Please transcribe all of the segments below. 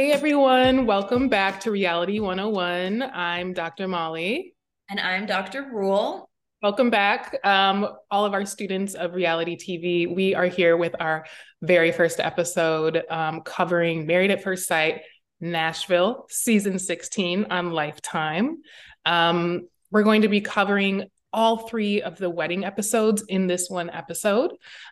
Hey everyone, welcome back to Reality 101. I'm Dr. Molly. And I'm Dr. Rule. Welcome back, all of our students of reality TV. We are here with our very first episode covering Married at First Sight, Nashville, season 16 on Lifetime. We're going to be covering all three of the wedding episodes in this one episode.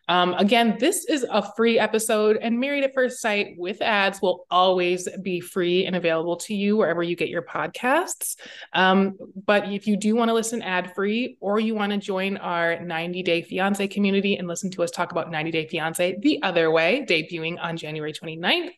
Again, this is a free episode, and Married at First Sight with ads will always be free and available to you wherever you get your podcasts. But if you do want to listen ad-free, or you want to join our 90 Day Fiance community and listen to us talk about 90 Day Fiance the other way, debuting on January 29th,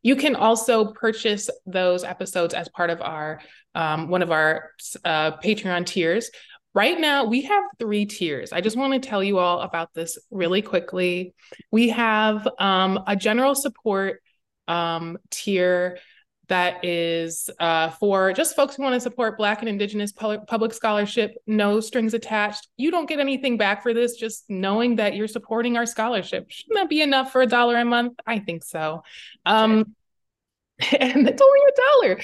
you can also purchase those episodes as part of our one of our Patreon tiers. Right now, we have three tiers. I just want to tell you all about this really quickly. We have a general support tier that is for just folks who want to support Black and Indigenous public scholarship, no strings attached. You don't get anything back for this, just knowing that you're supporting our scholarship. Shouldn't that be enough for $1 a month? I think so. And that's only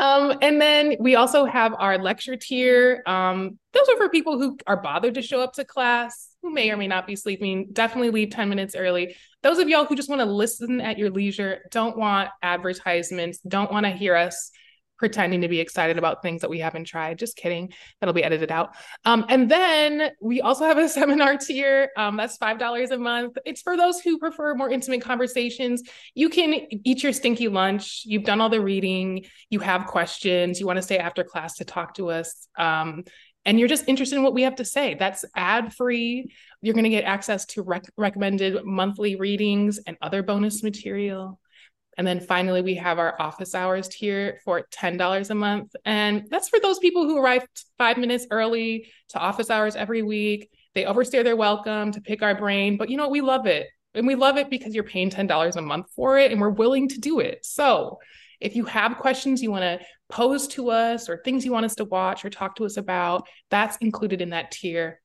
$1. And then we also have our lecture tier. Those are for people who are bothered to show up to class, who may or may not be sleeping. Definitely leave 10 minutes early. Those of y'all who just want to listen at your leisure, don't want advertisements, don't want to hear us pretending to be excited about things that we haven't tried. Just kidding. That'll be edited out. And then we also have a seminar tier. That's $5 a month. It's for those who prefer more intimate conversations. You can eat your stinky lunch. You've done all the reading. You have questions. You want to stay after class to talk to us. And you're just interested in what we have to say. That's ad-free. You're going to get access to recommended monthly readings and other bonus material. And then finally, we have our office hours tier for $10 a month. And that's for those people who arrive 5 minutes early to office hours every week. They overstay their welcome to pick our brain. But you know what? We love it. And we love it because you're paying $10 a month for it and we're willing to do it. So if you have questions you want to pose to us or things you want us to watch or talk to us about, that's included in that tier,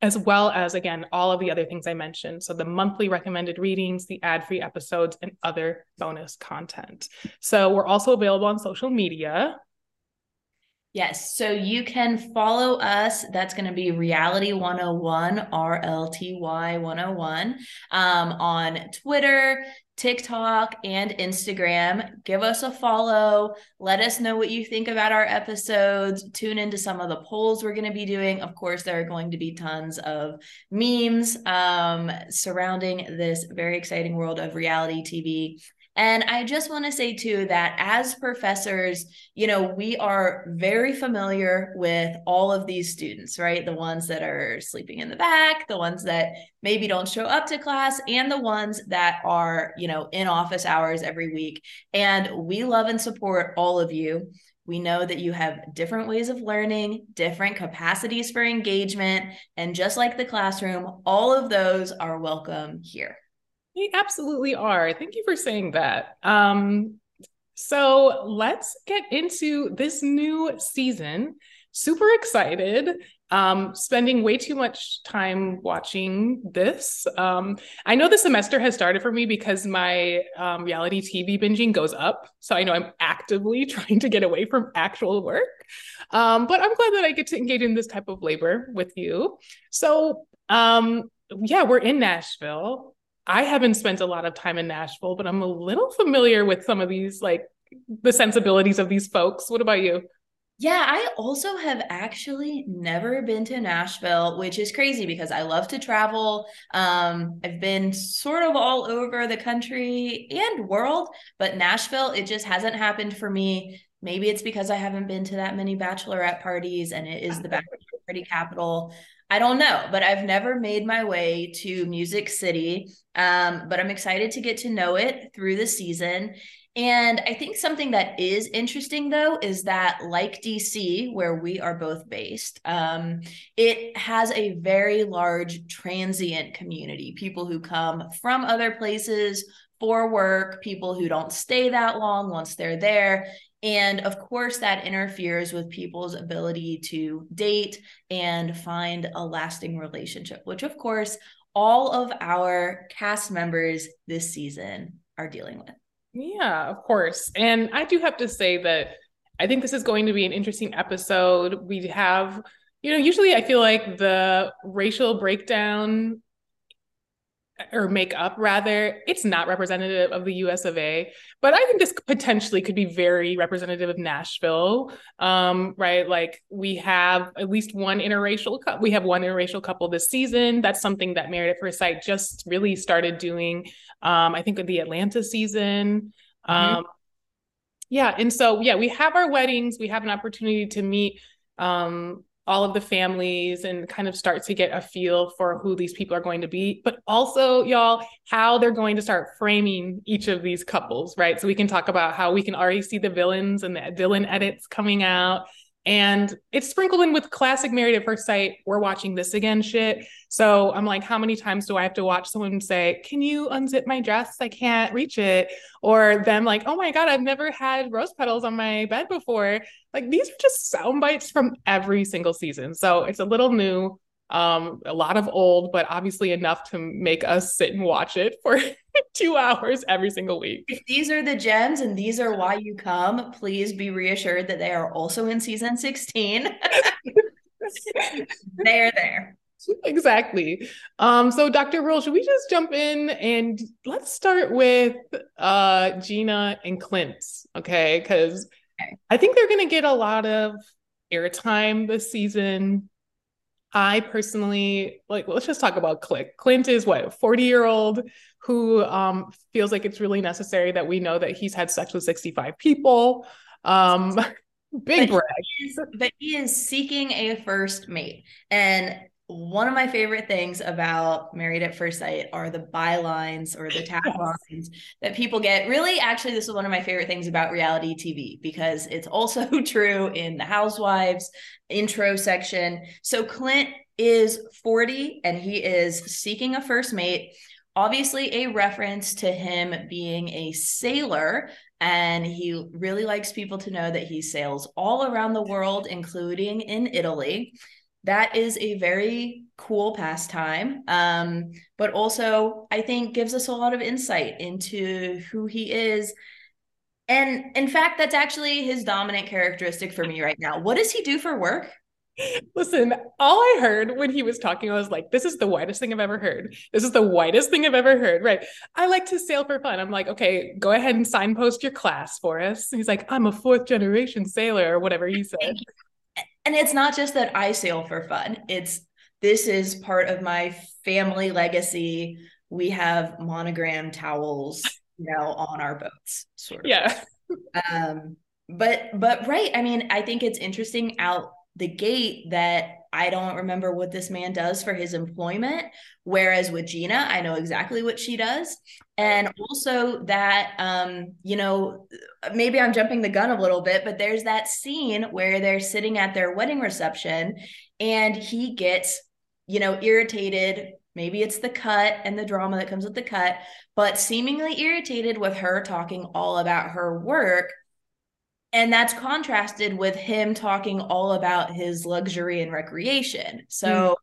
as well as, again, all of the other things I mentioned. So the monthly recommended readings, the ad-free episodes, and other bonus content. So we're also available on social media. Yes, so you can follow us. That's going to be Reality 101, RLTY 101, on Twitter, TikTok, and Instagram. Give us a follow. Let us know what you think about our episodes. Tune into some of the polls we're going to be doing. Of course, there are going to be tons of memes surrounding this very exciting world of reality TV. And I just want to say too, that as professors, you know, we are very familiar with all of these students, right? The ones that are sleeping in the back, the ones that maybe don't show up to class, and the ones that are, you know, in office hours every week. And we love and support all of you. We know that you have different ways of learning, different capacities for engagement. And just like the classroom, all of those are welcome here. They absolutely are. Thank you for saying that. So let's get into this new season. Super excited. Spending way too much time watching this. I know the semester has started for me because my reality TV binging goes up. So I know I'm actively trying to get away from actual work. But I'm glad that I get to engage in this type of labor with you. So yeah, we're in Nashville. I haven't spent a lot of time in Nashville, but I'm a little familiar with some of these, like the sensibilities of these folks. What about you? Yeah, I also have actually never been to Nashville, which is crazy because I love to travel. I've been sort of all over the country and world, but Nashville, it just hasn't happened for me. Maybe it's because I haven't been to that many bachelorette parties and it is the bachelorette party capital. I don't know, but I've never made my way to Music City, but I'm excited to get to know it through the season. And I think something that is interesting, though, is that like DC, where we are both based, it has a very large transient community, people who come from other places for work, people who don't stay that long once they're there. And of course, that interferes with people's ability to date and find a lasting relationship, which of course, all of our cast members this season are dealing with. Yeah, of course. And I do have to say that I think this is going to be an interesting episode. We have, you know, usually I feel like the racial breakdown or makeup, rather, it's not representative of the US of A, but I think this potentially could be very representative of Nashville, right? Like we have at least one interracial couple. We have one interracial couple this season. That's something that Married at First Sight just really started doing. I think in the Atlanta season. Mm-hmm. Yeah. And so, yeah, we have our weddings. We have an opportunity to meet, all of the families and kind of start to get a feel for who these people are going to be, but also y'all, how they're going to start framing each of these couples, right? So we can talk about how we can already see the villains and the villain edits coming out, and it's sprinkled in with classic Married at First Sight, we're watching this again shit. So I'm like, how many times do I have to watch someone say, can you unzip my dress? I can't reach it. Or them like, oh my God, I've never had rose petals on my bed before. Like these are just sound bites from every single season. So it's a little new, a lot of old, but obviously enough to make us sit and watch it for 2 hours every single week. If these are the gems and these are why you come, please be reassured that they are also in season 16. They are there. Exactly. So Dr. Rule, should we just jump in and let's start with Gina and Clint, okay? Because I think they're going to get a lot of airtime this season. I personally, like, let's just talk about Clint. Clint is what, a 40-year-old who feels like it's really necessary that we know that he's had sex with 65 people. Big brag. But he is seeking a first mate. And one of my favorite things about Married at First Sight are the bylines or the taglines that people get. Really, actually, this is one of my favorite things about reality TV because it's also true in the Housewives intro section. So Clint is 40 and he is seeking a first mate. Obviously a reference to him being a sailor, and he really likes people to know that he sails all around the world, including in Italy. That is a very cool pastime, but also I think gives us a lot of insight into who he is. And in fact, that's actually his dominant characteristic for me right now. What does he do for work? Listen, all I heard when he was talking, I was like, this is the whitest thing I've ever heard. This is the whitest thing I've ever heard. Right. I like to sail for fun. I'm like, okay, go ahead and signpost your class for us. He's like, I'm a 4th generation sailor or whatever he said. And it's not just that I sail for fun. This is part of my family legacy. We have monogram towels, you know, on our boats. Sort of. Yeah. But right. I mean, I think it's interesting out the gate that I don't remember what this man does for his employment. Whereas with Gina, I know exactly what she does. And also that, you know, maybe I'm jumping the gun a little bit, but there's that scene where they're sitting at their wedding reception and he gets, you know, irritated. Maybe it's the cut and the drama that comes with the cut, but seemingly irritated with her talking all about her work. And that's contrasted with him talking all about his luxury and recreation. So,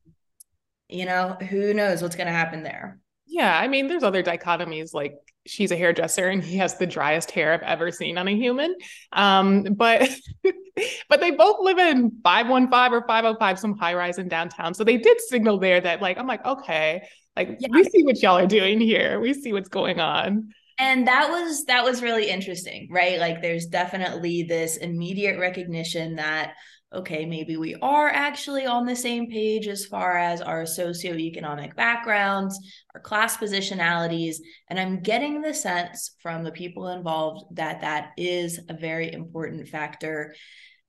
you know, who knows what's going to happen there? Yeah. I mean, there's other dichotomies, like she's a hairdresser and he has the driest hair I've ever seen on a human. But they both live in 515 or 505, some high rise in downtown. So they did signal there that like, I'm like, okay, like we see what y'all are doing here. We see what's going on. And that was really interesting, right? Like there's definitely this immediate recognition that, okay, maybe we are actually on the same page as far as our socioeconomic backgrounds, our class positionalities. And I'm getting the sense from the people involved that that is a very important factor,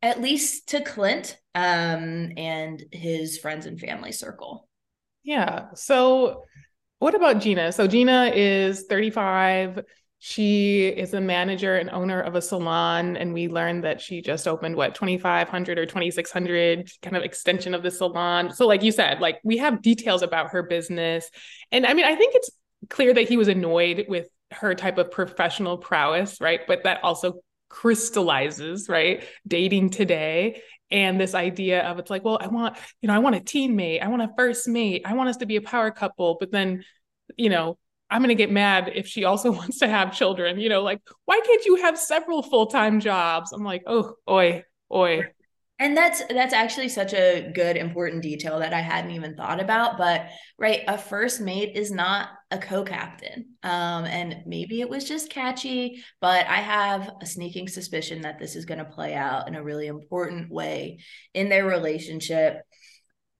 at least to Clint, and his friends and family circle. Yeah. So what about Gina? So Gina is 35. She is a manager and owner of a salon. And we learned that she just opened, what, 2,500 or 2,600 kind of extension of the salon. So like you said, like we have details about her business. And I mean, I think it's clear that he was annoyed with her type of professional prowess, right? But that also crystallizes, right? Dating today. And this idea of it's like, well, I want a teammate. I want a first mate. I want us to be a power couple. But then, you know, I'm going to get mad if she also wants to have children, you know, like, why can't you have several full-time jobs? I'm like, oh, oi. And that's actually such a good, important detail that I hadn't even thought about, but right. A first mate is not a co-captain. And maybe it was just catchy, but I have a sneaking suspicion that this is going to play out in a really important way in their relationship.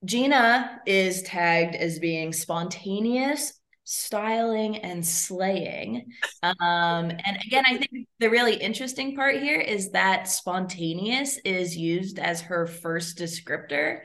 Gina is tagged as being spontaneous, styling, and slaying. And again, I think the really interesting part here is that spontaneous is used as her first descriptor.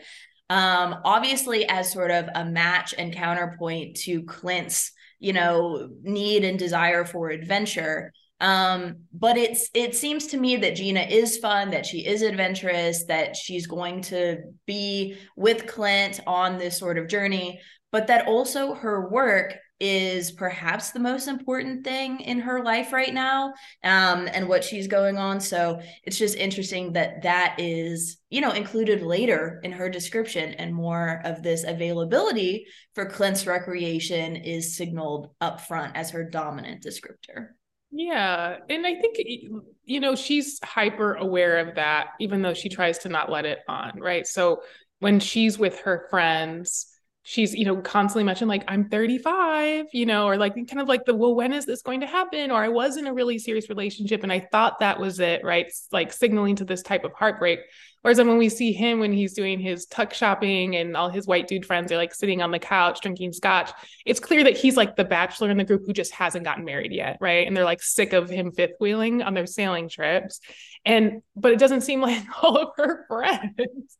Obviously as sort of a match and counterpoint to Clint's, you know, need and desire for adventure. But it seems to me that Gina is fun, that she is adventurous, that she's going to be with Clint on this sort of journey, but that also her work is perhaps the most important thing in her life right now, and what she's going on. So it's just interesting that that is, you know, included later in her description, and more of this availability for Clint's recreation is signaled up front as her dominant descriptor. Yeah. And I think, you know, she's hyper aware of that, even though she tries to not let it on. Right. So when she's with her friends, she's, you know, constantly mentioning like, I'm 35, you know, or like kind of like the, well, when is this going to happen? Or I was in a really serious relationship and I thought that was it. Right. It's like signaling to this type of heartbreak. Whereas then when we see him, when he's doing his tuck shopping and all his white dude friends are like sitting on the couch, drinking scotch, it's clear that he's like the bachelor in the group who just hasn't gotten married yet. Right. And they're like sick of him fifth wheeling on their sailing trips. But it doesn't seem like all of her friends.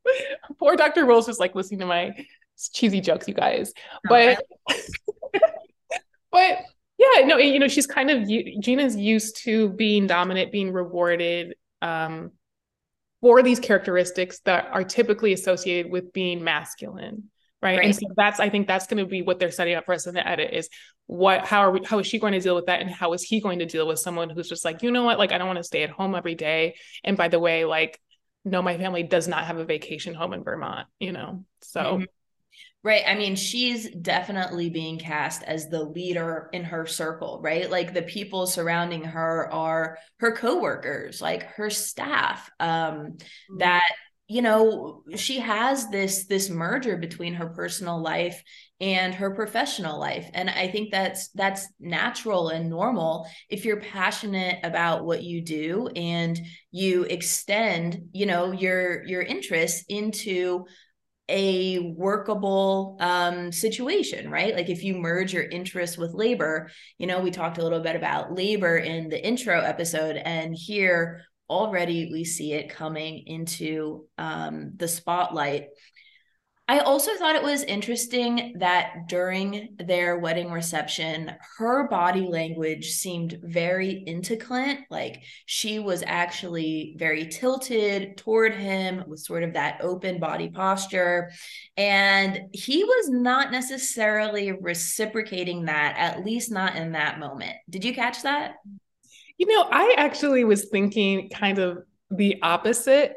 Poor Dr. Roll's just like listening to my cheesy jokes, you guys. But, but yeah, no, you know, she's kind of, Gina's used to being dominant, being rewarded, for these characteristics that are typically associated with being masculine, right? And so that's, I think that's going to be what they're setting up for us in the edit is how is she going to deal with that? And how is he going to deal with someone who's just like, you know what, like, I don't want to stay at home every day. And by the way, like, no, my family does not have a vacation home in Vermont, you know? So. Mm-hmm. Right. I mean, she's definitely being cast as the leader in her circle, right? Like the people surrounding her are her coworkers, like her staff, that, you know, she has this merger between her personal life and her professional life. And I think that's natural and normal. If you're passionate about what you do and you extend, you know, your interests into a workable situation, right? Like if you merge your interests with labor, you know, we talked a little bit about labor in the intro episode, and here already we see it coming into the spotlight. I also thought it was interesting that during their wedding reception, her body language seemed very into Clint. Like she was actually very tilted toward him with sort of that open body posture. And he was not necessarily reciprocating that, at least not in that moment. Did you catch that? You know, I actually was thinking kind of the opposite.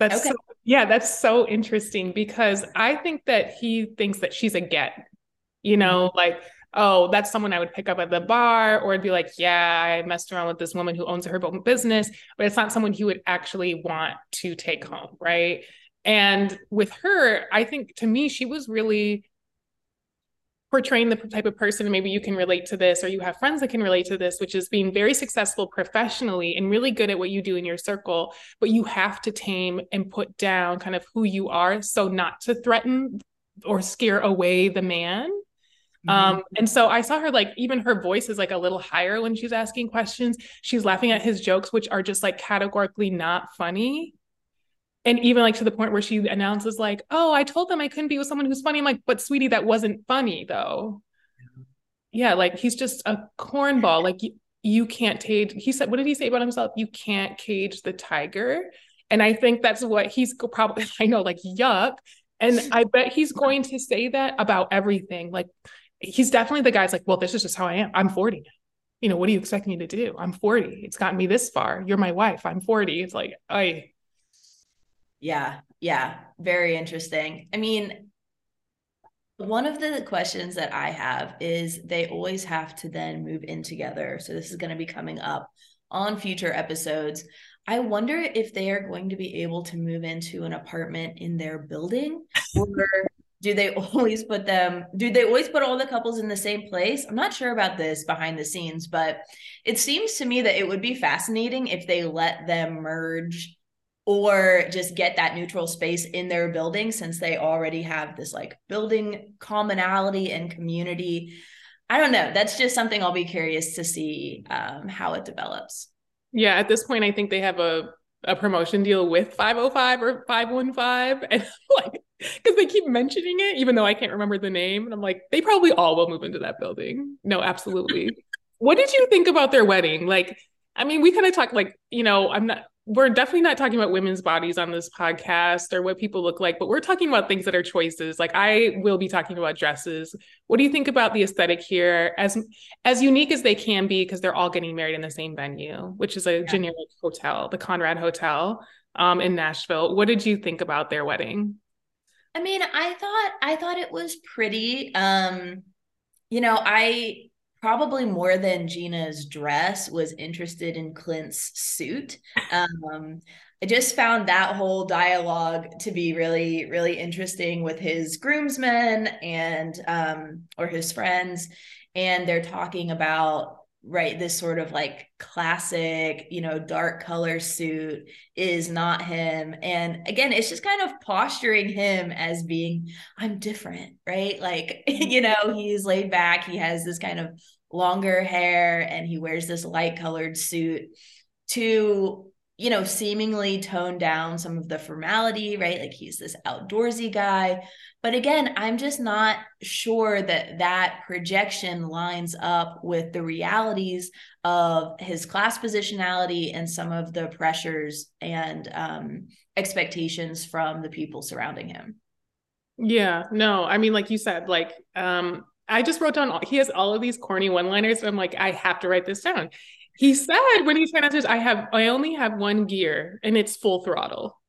That's okay. Yeah, that's so interesting because I think that he thinks that she's a get, you know, like, oh, that's someone I would pick up at the bar, or it'd be like, yeah, I messed around with this woman who owns her own business, but it's not someone he would actually want to take home. Right. And with her, I think to me, she was really portraying the type of person, and maybe you can relate to this, or you have friends that can relate to this, which is being very successful professionally and really good at what you do in your circle, but you have to tame and put down kind of who you are, so not to threaten or scare away the man. Mm-hmm. And so I saw her, like, even her voice is like a little higher when she's asking questions. She's laughing at his jokes, which are just like categorically not funny. And even like to the point where she announces like, oh, I told them I couldn't be with someone who's funny. I'm like, but sweetie, that wasn't funny though. Yeah. Like he's just a cornball. Like you can't cage. He said, what did he say about himself? You can't cage the tiger. And I think that's what he's probably, I know, like, yuck. And I bet he's going to say that about everything. Like he's definitely the guy's like, well, this is just how I am. I'm 40 now. You know, what do you expect me to do? I'm 40. It's gotten me this far. You're my wife. I'm 40. It's like, Yeah. Very interesting. I mean, One of the questions that I have is they always have to then move in together. So this is going to be coming up on future episodes. I wonder if they are going to be able to move into an apartment in their building, or do they always put all the couples in the same place? I'm not sure about this behind the scenes, but it seems to me that it would be fascinating if they let them merge or just get that neutral space in their building, since they already have this like building commonality and community. I don't know. That's just something I'll be curious to see how it develops. Yeah. At this point, I think they have a promotion deal with 505 or 515. And like, because they keep mentioning it, even though I can't remember the name. And I'm like, they probably all will move into that building. No, absolutely. What did you think about their wedding? Like, I mean, we kind of talked like, you know, we're definitely not talking about women's bodies on this podcast or what people look like, but we're talking about things that are choices. Like I will be talking about dresses. What do you think about the aesthetic here, as unique as they can be, because they're all getting married in the same venue, which is a generic hotel, the Conrad Hotel in Nashville. What did you think about their wedding? I mean, I thought it was pretty, you know, I probably more than Gina's dress was interested in Clint's suit. I just found that whole dialogue to be really, really interesting with his groomsmen and, or his friends. And they're talking about, right, this sort of like classic, you know, dark color suit is not him. And again, it's just kind of posturing him as being, I'm different, right? Like, you know, he's laid back. He has this kind of longer hair and he wears this light colored suit to, you know, seemingly tone down some of the formality, right? Like he's this outdoorsy guy. But again, I'm just not sure that that projection lines up with the realities of his class positionality and some of the pressures and expectations from the people surrounding him. Yeah, no, I mean, like you said, like, I just wrote down, he has all of these corny one-liners. And I'm like, I have to write this down. He said when he transfers, I only have one gear and it's full throttle.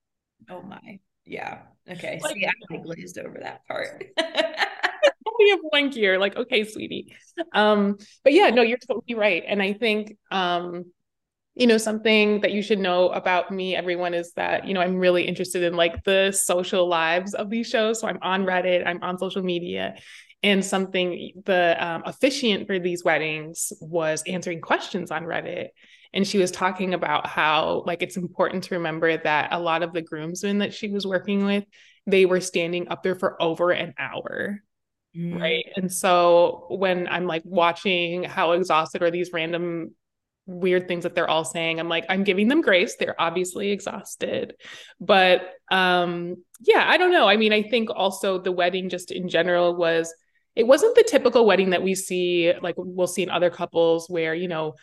Oh my. Yeah. Okay. Like, see, I glazed over that part. Only have one gear. Like, okay, sweetie. But yeah, no, you're totally right. And I think, you know, something that you should know about me, everyone, is that, you know, I'm really interested in like the social lives of these shows. So I'm on Reddit, I'm on social media. And something, the officiant for these weddings was answering questions on Reddit. And she was talking about how, like, it's important to remember that a lot of the groomsmen that she was working with, they were standing up there for over an hour. Mm. Right. And so when I'm like watching how exhausted are these random weird things that they're all saying, I'm like, I'm giving them grace. They're obviously exhausted, but yeah, I don't know. I mean, I think also the wedding just in general was, it wasn't the typical wedding that we see, like we'll see in other couples where, you know,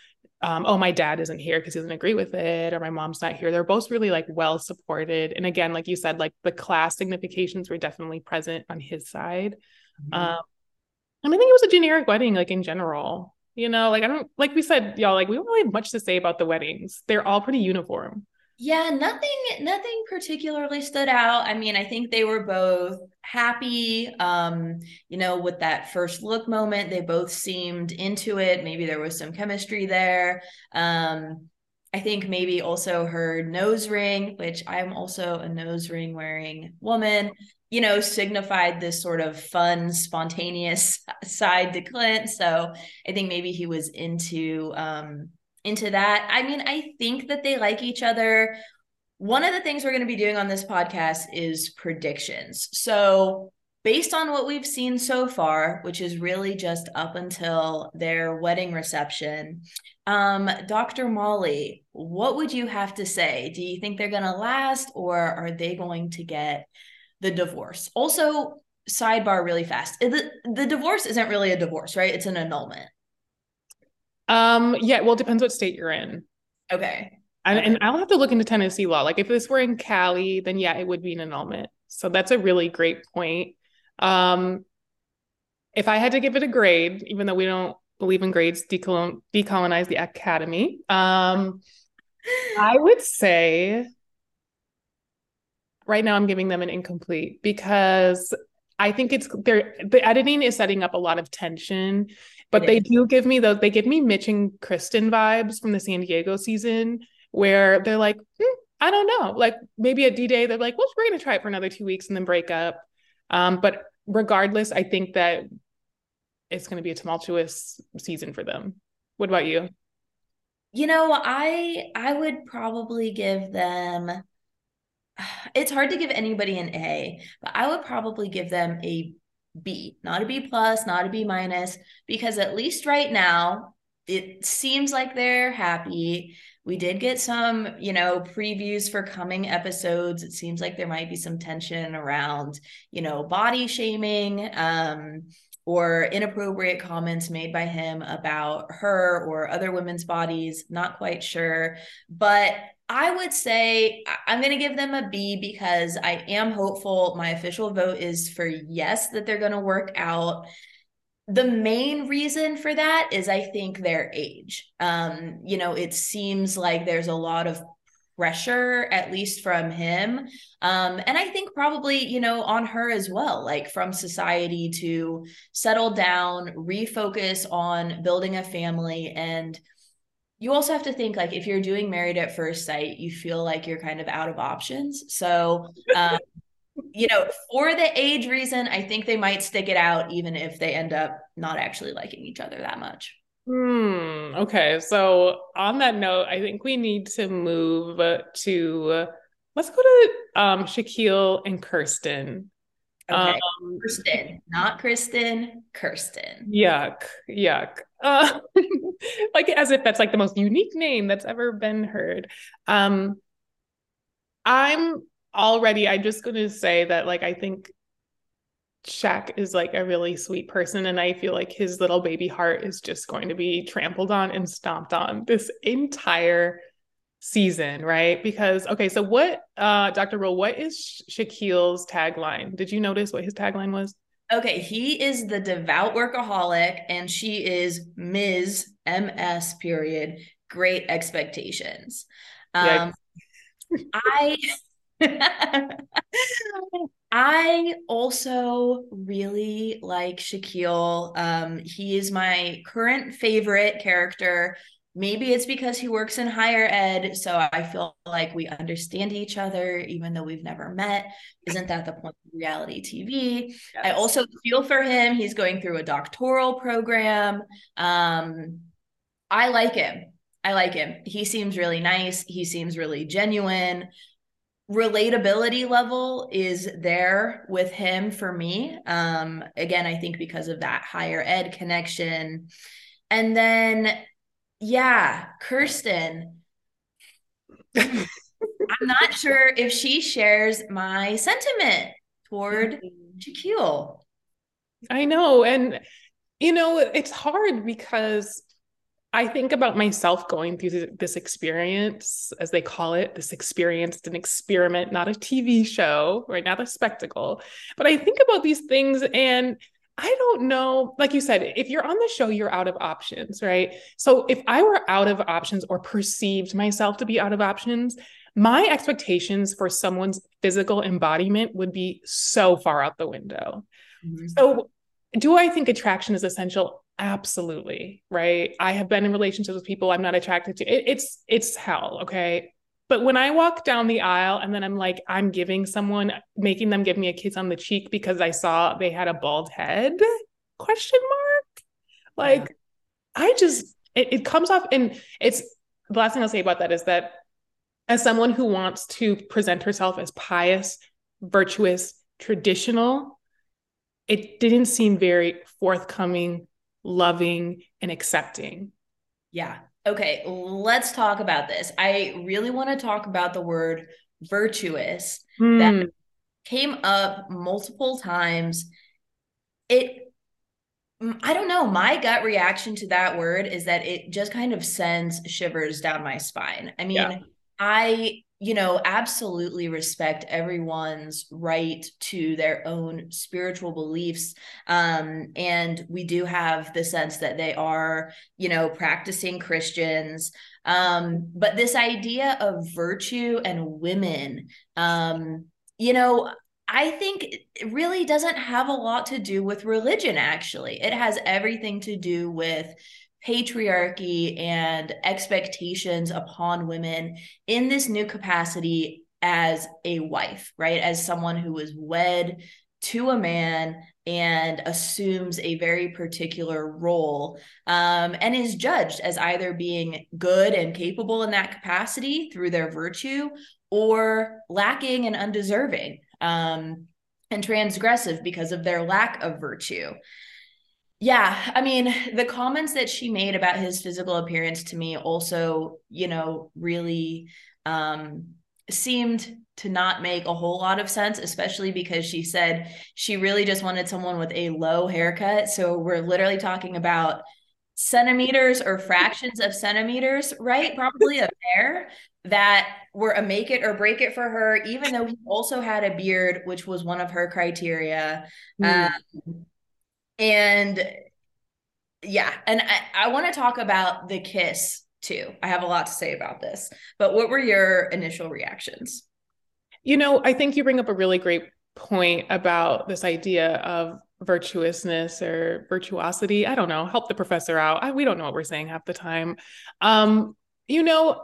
oh, my dad isn't here because he doesn't agree with it, or my mom's not here. They're both really like well supported. And again, like you said, like the class significations were definitely present on his side. Mm-hmm. And I think it was a generic wedding, like in general, you know, like, I don't, like we said, y'all, like we don't really have much to say about the weddings. They're all pretty uniform. Yeah, nothing particularly stood out. I mean, I think they were both happy, you know, with that first look moment. They both seemed into it. Maybe there was some chemistry there. I think maybe also her nose ring, which I'm also a nose ring wearing woman, you know, signified this sort of fun, spontaneous side to Clint. So I think maybe he was into that. I mean, I think that they like each other. One of the things we're going to be doing on this podcast is predictions. So based on what we've seen so far, which is really just up until their wedding reception, Dr. Molly, what would you have to say? Do you think they're going to last, or are they going to get the divorce? Also, sidebar really fast. The divorce isn't really a divorce, right? It's an annulment. Yeah, well, it depends what state you're in. Okay. And I'll have to look into Tennessee law. Like if this were in Cali, then yeah, it would be an annulment. So that's a really great point. If I had to give it a grade, even though we don't believe in grades, decolonize the academy. I would say right now I'm giving them an incomplete because I think it's there. The editing is setting up a lot of tension, but they do give me those. They give me Mitch and Kristen vibes from the San Diego season, where they're like, I don't know. Like maybe at D-Day, they're like, well, we're going to try it for another 2 weeks and then break up. But regardless, I think that it's going to be a tumultuous season for them. What about you? You know, I would probably give them, it's hard to give anybody an A, but I would probably give them a B, not a B plus, not a B minus, because at least right now it seems like they're happy. We did get some, you know, previews for coming episodes. It seems like there might be some tension around, you know, body shaming, or inappropriate comments made by him about her or other women's bodies. Not quite sure, but I would say I'm going to give them a B because I am hopeful. My official vote is for yes, that they're going to work out. The main reason for that is I think their age. You know, it seems like there's a lot of pressure, at least from him. And I think probably, you know, on her as well, like from society to settle down, refocus on building a family. And you also have to think, like, if you're doing Married at First Sight, you feel like you're kind of out of options. So, you know, for the age reason, I think they might stick it out, even if they end up not actually liking each other that much. Okay. So on that note, I think we need to move to, let's go to Shaquille and Kirsten. Okay. Kirsten, not Kristen, Kirsten. Yuck, yuck. Like as if that's like the most unique name that's ever been heard. I'm just going to say that, like, I think Shaq is like a really sweet person, and I feel like his little baby heart is just going to be trampled on and stomped on this entire season, right? Because, okay, so what, Dr. Roll, what is Shaquille's tagline? Did you notice what his tagline was? Okay, he is the devout workaholic, and she is Ms. MS period, Great Expectations. I also really like Shaquille. He is my current favorite character. Maybe it's because he works in higher ed, so I feel like we understand each other, even though we've never met. Isn't that the point of reality TV? Yes. I also feel for him. He's going through a doctoral program. I like him. He seems really nice. He seems really genuine. Relatability level is there with him for me. Again, I think because of that higher ed connection. And then, yeah, Kirsten. I'm not sure if she shares my sentiment toward Shaquille. I know. And, you know, it's hard because I think about myself going through this experience, as they call it, this experience. It's an experiment, not a TV show, right? Not a spectacle. But I think about these things, and I don't know, like you said, if you're on the show, you're out of options, right? So if I were out of options or perceived myself to be out of options, my expectations for someone's physical embodiment would be so far out the window. Mm-hmm. So do I think attraction is essential? Absolutely. Right. I have been in relationships with people I'm not attracted to. It's hell. Okay. But when I walk down the aisle and then I'm like, I'm giving someone, making them give me a kiss on the cheek because I saw they had a bald head, question mark. Like, yeah. I just, it comes off. And it's the last thing I'll say about that is that as someone who wants to present herself as pious, virtuous, traditional, it didn't seem very forthcoming, loving, and accepting. Yeah. Okay. Let's talk about this. I really want to talk about the word virtuous that came up multiple times. I don't know. My gut reaction to that word is that it just kind of sends shivers down my spine. I mean, yeah. You know, absolutely respect everyone's right to their own spiritual beliefs. And we do have the sense that they are, you know, practicing Christians. But this idea of virtue and women, you know, I think it really doesn't have a lot to do with religion, actually. It has everything to do with patriarchy and expectations upon women in this new capacity as a wife, right? As someone who was wed to a man and assumes a very particular role, and is judged as either being good and capable in that capacity through their virtue or lacking and undeserving, and transgressive because of their lack of virtue. Yeah, I mean, the comments that she made about his physical appearance to me also, you know, really seemed to not make a whole lot of sense, especially because she said she really just wanted someone with a low haircut. So we're literally talking about centimeters or fractions of centimeters, right? Probably a hair that were a make it or break it for her, even though he also had a beard, which was one of her criteria. And yeah, and I want to talk about the kiss too. I have a lot to say about this, but what were your initial reactions? You know, I think you bring up a really great point about this idea of virtuousness or virtuosity. I don't know. Help the professor out. We don't know what we're saying half the time. You know,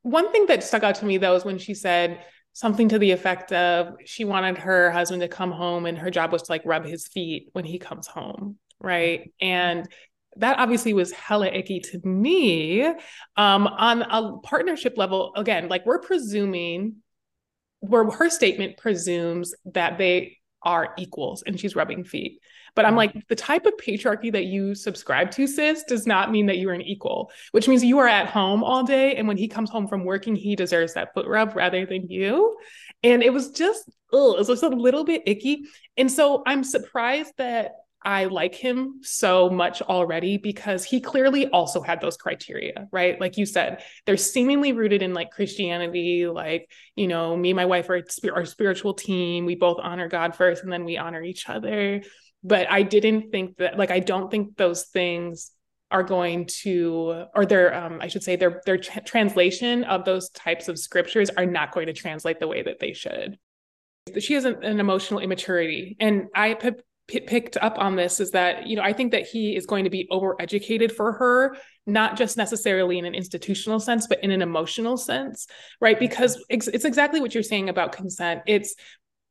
one thing that stuck out to me, though, is when she said something to the effect of she wanted her husband to come home and her job was to like rub his feet when he comes home. Right. And that obviously was hella icky to me. On a partnership level, again, like we're presuming, where her statement presumes that they are equals and she's rubbing feet. But I'm like, the type of patriarchy that you subscribe to, sis, does not mean that you are an equal, which means you are at home all day. And when he comes home from working, he deserves that foot rub rather than you. And it was just, it was a little bit icky. And so I'm surprised that I like him so much already, because he clearly also had those criteria, right? Like you said, they're seemingly rooted in like Christianity, like, you know, me and my wife are our spiritual team. We both honor God first and then we honor each other. But I didn't think that, like, I don't think those things are going to, or their, I should say their translation of those types of scriptures are not going to translate the way that they should. She has an emotional immaturity. And I picked up on this is that, you know, I think that he is going to be overeducated for her, not just necessarily in an institutional sense, but in an emotional sense, right? Because it's exactly what you're saying about consent.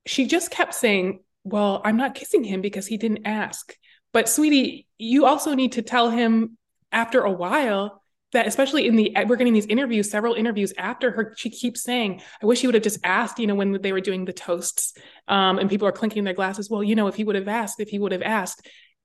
She just kept saying, well, I'm not kissing him because he didn't ask. But sweetie, you also need to tell him after a while that, especially we're getting these interviews, several interviews after her, she keeps saying, I wish he would have just asked, you know, when they were doing the toasts and people are clinking their glasses. Well, you know, if he would have asked,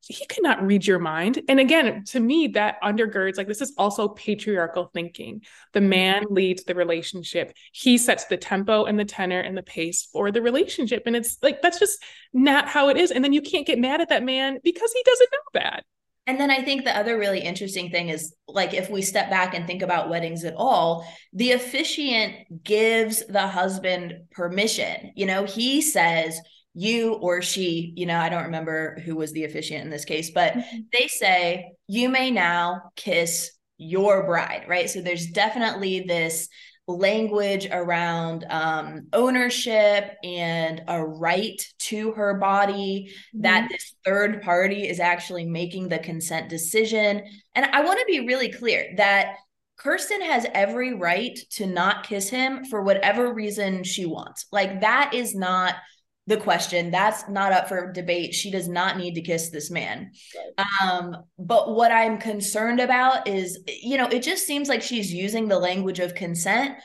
he could not read your mind. And again, to me, that undergirds, like, this is also patriarchal thinking. The man leads the relationship. He sets the tempo and the tenor and the pace for the relationship. And it's like, that's just not how it is. And then you can't get mad at that man because he doesn't know that. And then I think the other really interesting thing is, like, if we step back and think about weddings at all, the officiant gives the husband permission. You know, he says, you or she, you know, I don't remember who was the officiant in this case, but they say, you may now kiss your bride, right? So there's definitely this language around ownership and a right to her body, that this third party is actually making the consent decision. And I want to be really clear that Kirsten has every right to not kiss him for whatever reason she wants. Like, that is not the question. That's not up for debate. She does not need to kiss this man. But what I'm concerned about is, you know, it just seems like she's using the language of consent,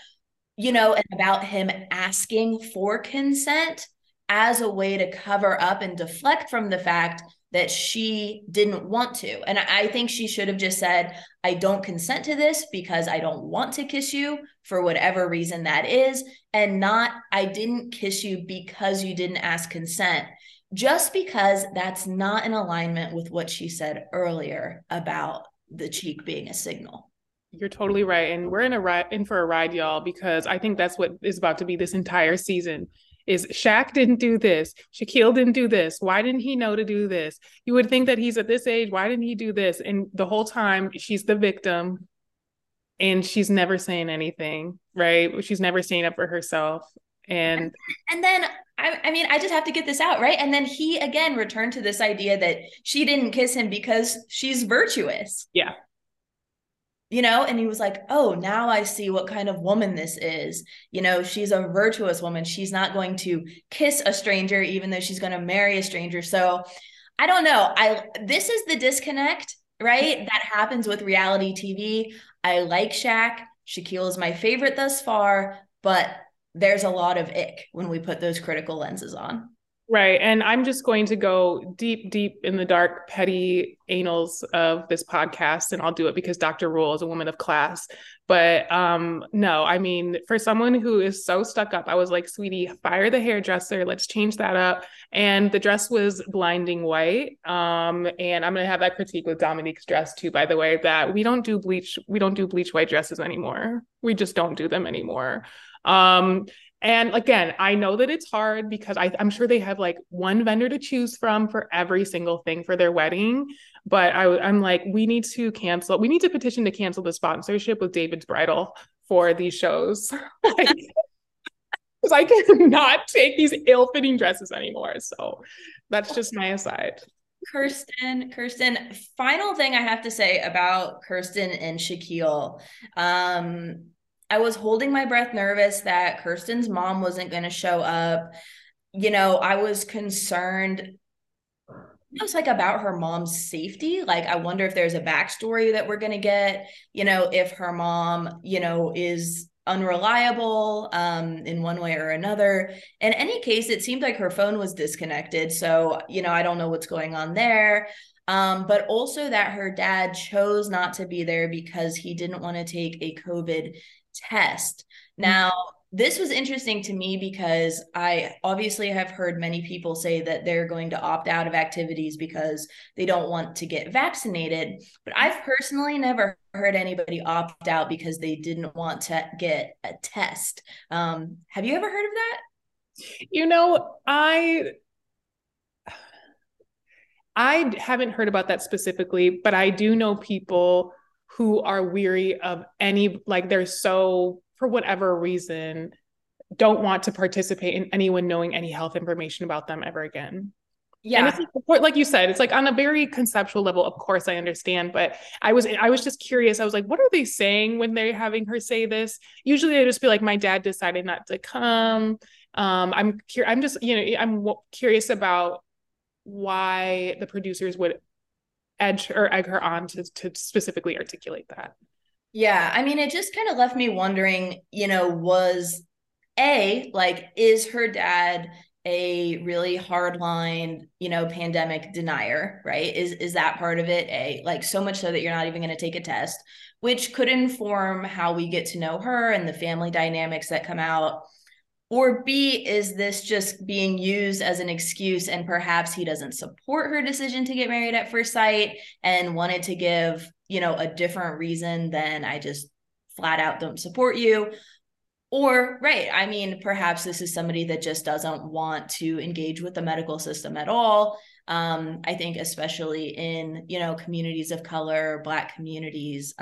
you know, and about him asking for consent as a way to cover up and deflect from the fact that she didn't want to. And I think she should have just said, I don't consent to this because I don't want to kiss you for whatever reason that is, and not, I didn't kiss you because you didn't ask consent, just because that's not in alignment with what she said earlier about the cheek being a signal. You're totally right. And we're in for a ride, y'all, because I think that's what is about to be this entire season. Is Shaq didn't do this. Shaquille didn't do this. Why didn't he know to do this? You would think that he's at this age. Why didn't he do this? And the whole time she's the victim and she's never saying anything, right? She's never standing up for herself. And then I mean, I just have to get this out, right? And then he, again, returned to this idea that she didn't kiss him because she's virtuous. Yeah. You know, and he was like, oh, now I see what kind of woman this is. You know, she's a virtuous woman. She's not going to kiss a stranger, even though she's going to marry a stranger. So I don't know. This is the disconnect, right? That happens with reality TV. I like Shaq. Shaquille is my favorite thus far, but there's a lot of ick when we put those critical lenses on. Right. And I'm just going to go deep, deep in the dark, petty anals of this podcast. And I'll do it because Dr. Rule is a woman of class. But no, I mean, for someone who is so stuck up, I was like, sweetie, fire the hairdresser. Let's change that up. And the dress was blinding white. And I'm going to have that critique with Dominique's dress too, by the way, that we don't do bleach. We don't do bleach white dresses anymore. We just don't do them anymore. And again, I know that it's hard because I'm sure they have like one vendor to choose from for every single thing for their wedding. But I'm like, we need to petition to cancel the sponsorship with David's Bridal for these shows. Because I cannot take these ill-fitting dresses anymore. So that's just my aside. Kirsten. Final thing I have to say about Kirsten and Shaquille. I was holding my breath, nervous that Kirsten's mom wasn't going to show up. You know, I was concerned. It was like about her mom's safety. Like, I wonder if there's a backstory that we're going to get, you know, if her mom, you know, is unreliable in one way or another. In any case, it seemed like her phone was disconnected. So, you know, I don't know what's going on there. But also that her dad chose not to be there because he didn't want to take a COVID test. Now, this was interesting to me because I obviously have heard many people say that they're going to opt out of activities because they don't want to get vaccinated. But I've personally never heard anybody opt out because they didn't want to get a test. Have you ever heard of that? You know, I haven't heard about that specifically, but I do know people who are weary of any, like they're so, for whatever reason, don't want to participate in anyone knowing any health information about them ever again. Yeah. And it's like you said, it's like on a very conceptual level, of course I understand, but I was just curious. I was like, what are they saying when they're having her say this? Usually they just be like, my dad decided not to come. I'm curious about why the producers would egg her on to specifically articulate that. Yeah. I mean, it just kind of left me wondering, you know, is her dad a really hardline, you know, pandemic denier, right? Is that part of it? So much so that you're not even going to take a test, which could inform how we get to know her and the family dynamics that come out. Or B, is this just being used as an excuse and perhaps he doesn't support her decision to get married at first sight and wanted to give, you know, a different reason than I just flat out don't support you? Or, right, I mean, perhaps this is somebody that just doesn't want to engage with the medical system at all. I think especially in, you know, communities of color, Black communities,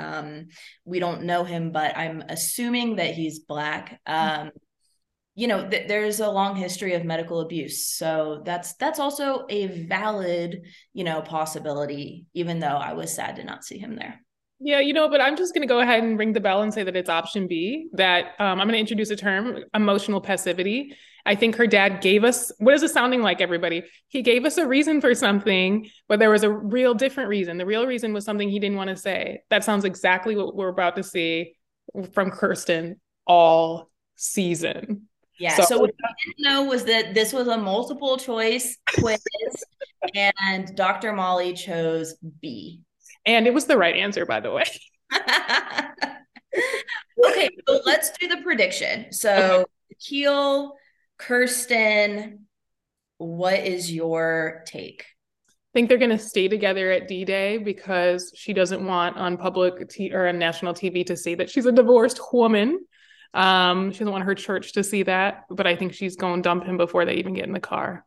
we don't know him, but I'm assuming that he's Black. You know, there's a long history of medical abuse. So that's also a valid, you know, possibility, even though I was sad to not see him there. Yeah, you know, but I'm just going to go ahead and ring the bell and say that it's option B, that I'm going to introduce a term, emotional passivity. I think her dad gave us, what is it sounding like, everybody? He gave us a reason for something, but there was a real different reason. The real reason was something he didn't want to say. That sounds exactly what we're about to see from Kirsten all season. Yeah. So what I didn't know was that this was a multiple choice quiz and Dr. Molly chose B. And it was the right answer, by the way. Okay. So let's do the prediction. So Keel, Kirsten, what is your take? I think they're going to stay together at D-Day because she doesn't want on public or on national TV to say that she's a divorced woman. She doesn't want her church to see that, but I think she's going to dump him before they even get in the car.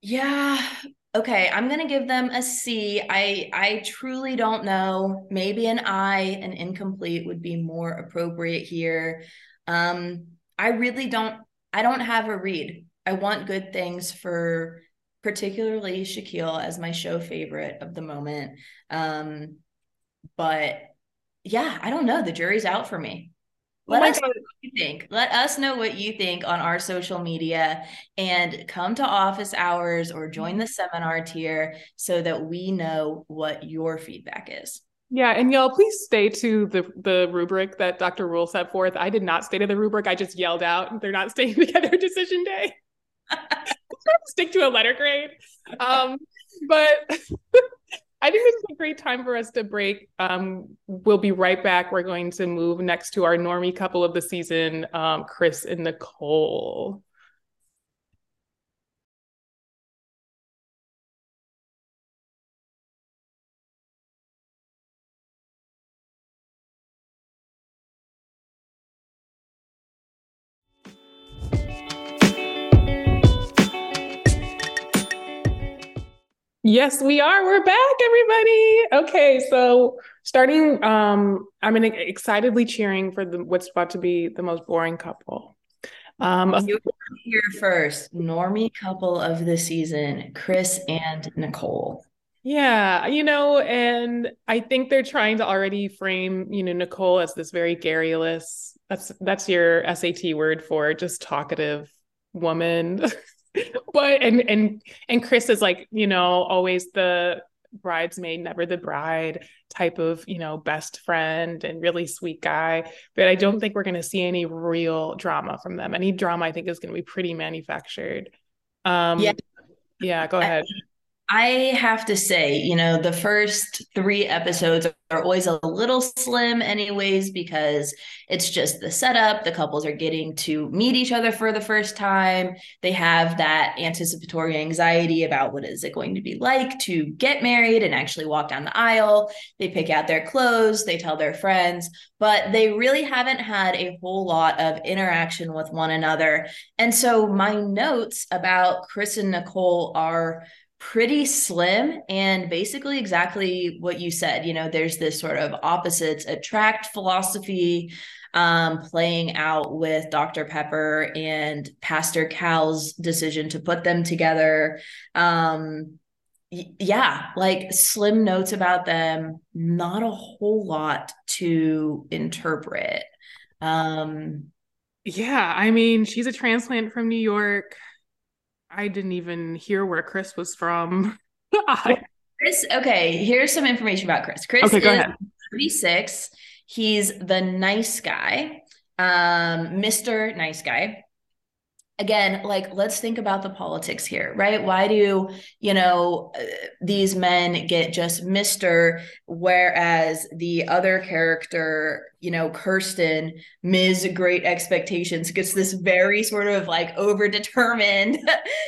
Yeah. Okay. I'm going to give them a C. I truly don't know. Maybe an I, an incomplete would be more appropriate here. I really don't I don't have a read. I want good things for particularly Shaquille as my show favorite of the moment. But yeah, I don't know. The jury's out for me. Let us know what you think. Let us know what you think on our social media, and come to office hours or join the seminar tier so that we know what your feedback is. Yeah. And y'all, please stay to the rubric that Dr. Rule set forth. I did not stay to the rubric. I just yelled out, they're not staying together decision day. Stick to a letter grade. But I think this is a great time for us to break. We'll be right back. We're going to move next to our normie couple of the season, Chris and Nicole. Yes, we are. We're back, everybody. Okay, so starting, I'm excitedly cheering for what's about to be the most boring couple. You heard here first, normie couple of the season, Chris and Nicole. Yeah, and I think they're trying to already frame, Nicole as this very garrulous, that's your SAT word for just talkative woman. But and Chris is like, always the bridesmaid, never the bride type of, best friend and really sweet guy. But I don't think we're going to see any real drama from them. Any drama, I think, is going to be pretty manufactured. Yeah, go ahead. I have to say, the first 3 episodes are always a little slim anyways, because it's just the setup. The couples are getting to meet each other for the first time. They have that anticipatory anxiety about what is it going to be like to get married and actually walk down the aisle. They pick out their clothes. They tell their friends, but they really haven't had a whole lot of interaction with one another. And so my notes about Chris and Nicole are pretty slim and basically exactly what you said. There's this sort of opposites attract philosophy playing out with Dr. Pepper and Pastor Cal's decision to put them together. Like slim notes about them, not a whole lot to interpret. She's a transplant from New York. I didn't even hear where Chris was from. Chris, okay, here's some information about Chris. Chris is 36. He's the nice guy, Mr. Nice Guy. Again, let's think about the politics here, right? Why do, these men get just Mr., whereas the other character, Kirsten, Ms. Great Expectations, gets this very sort of overdetermined,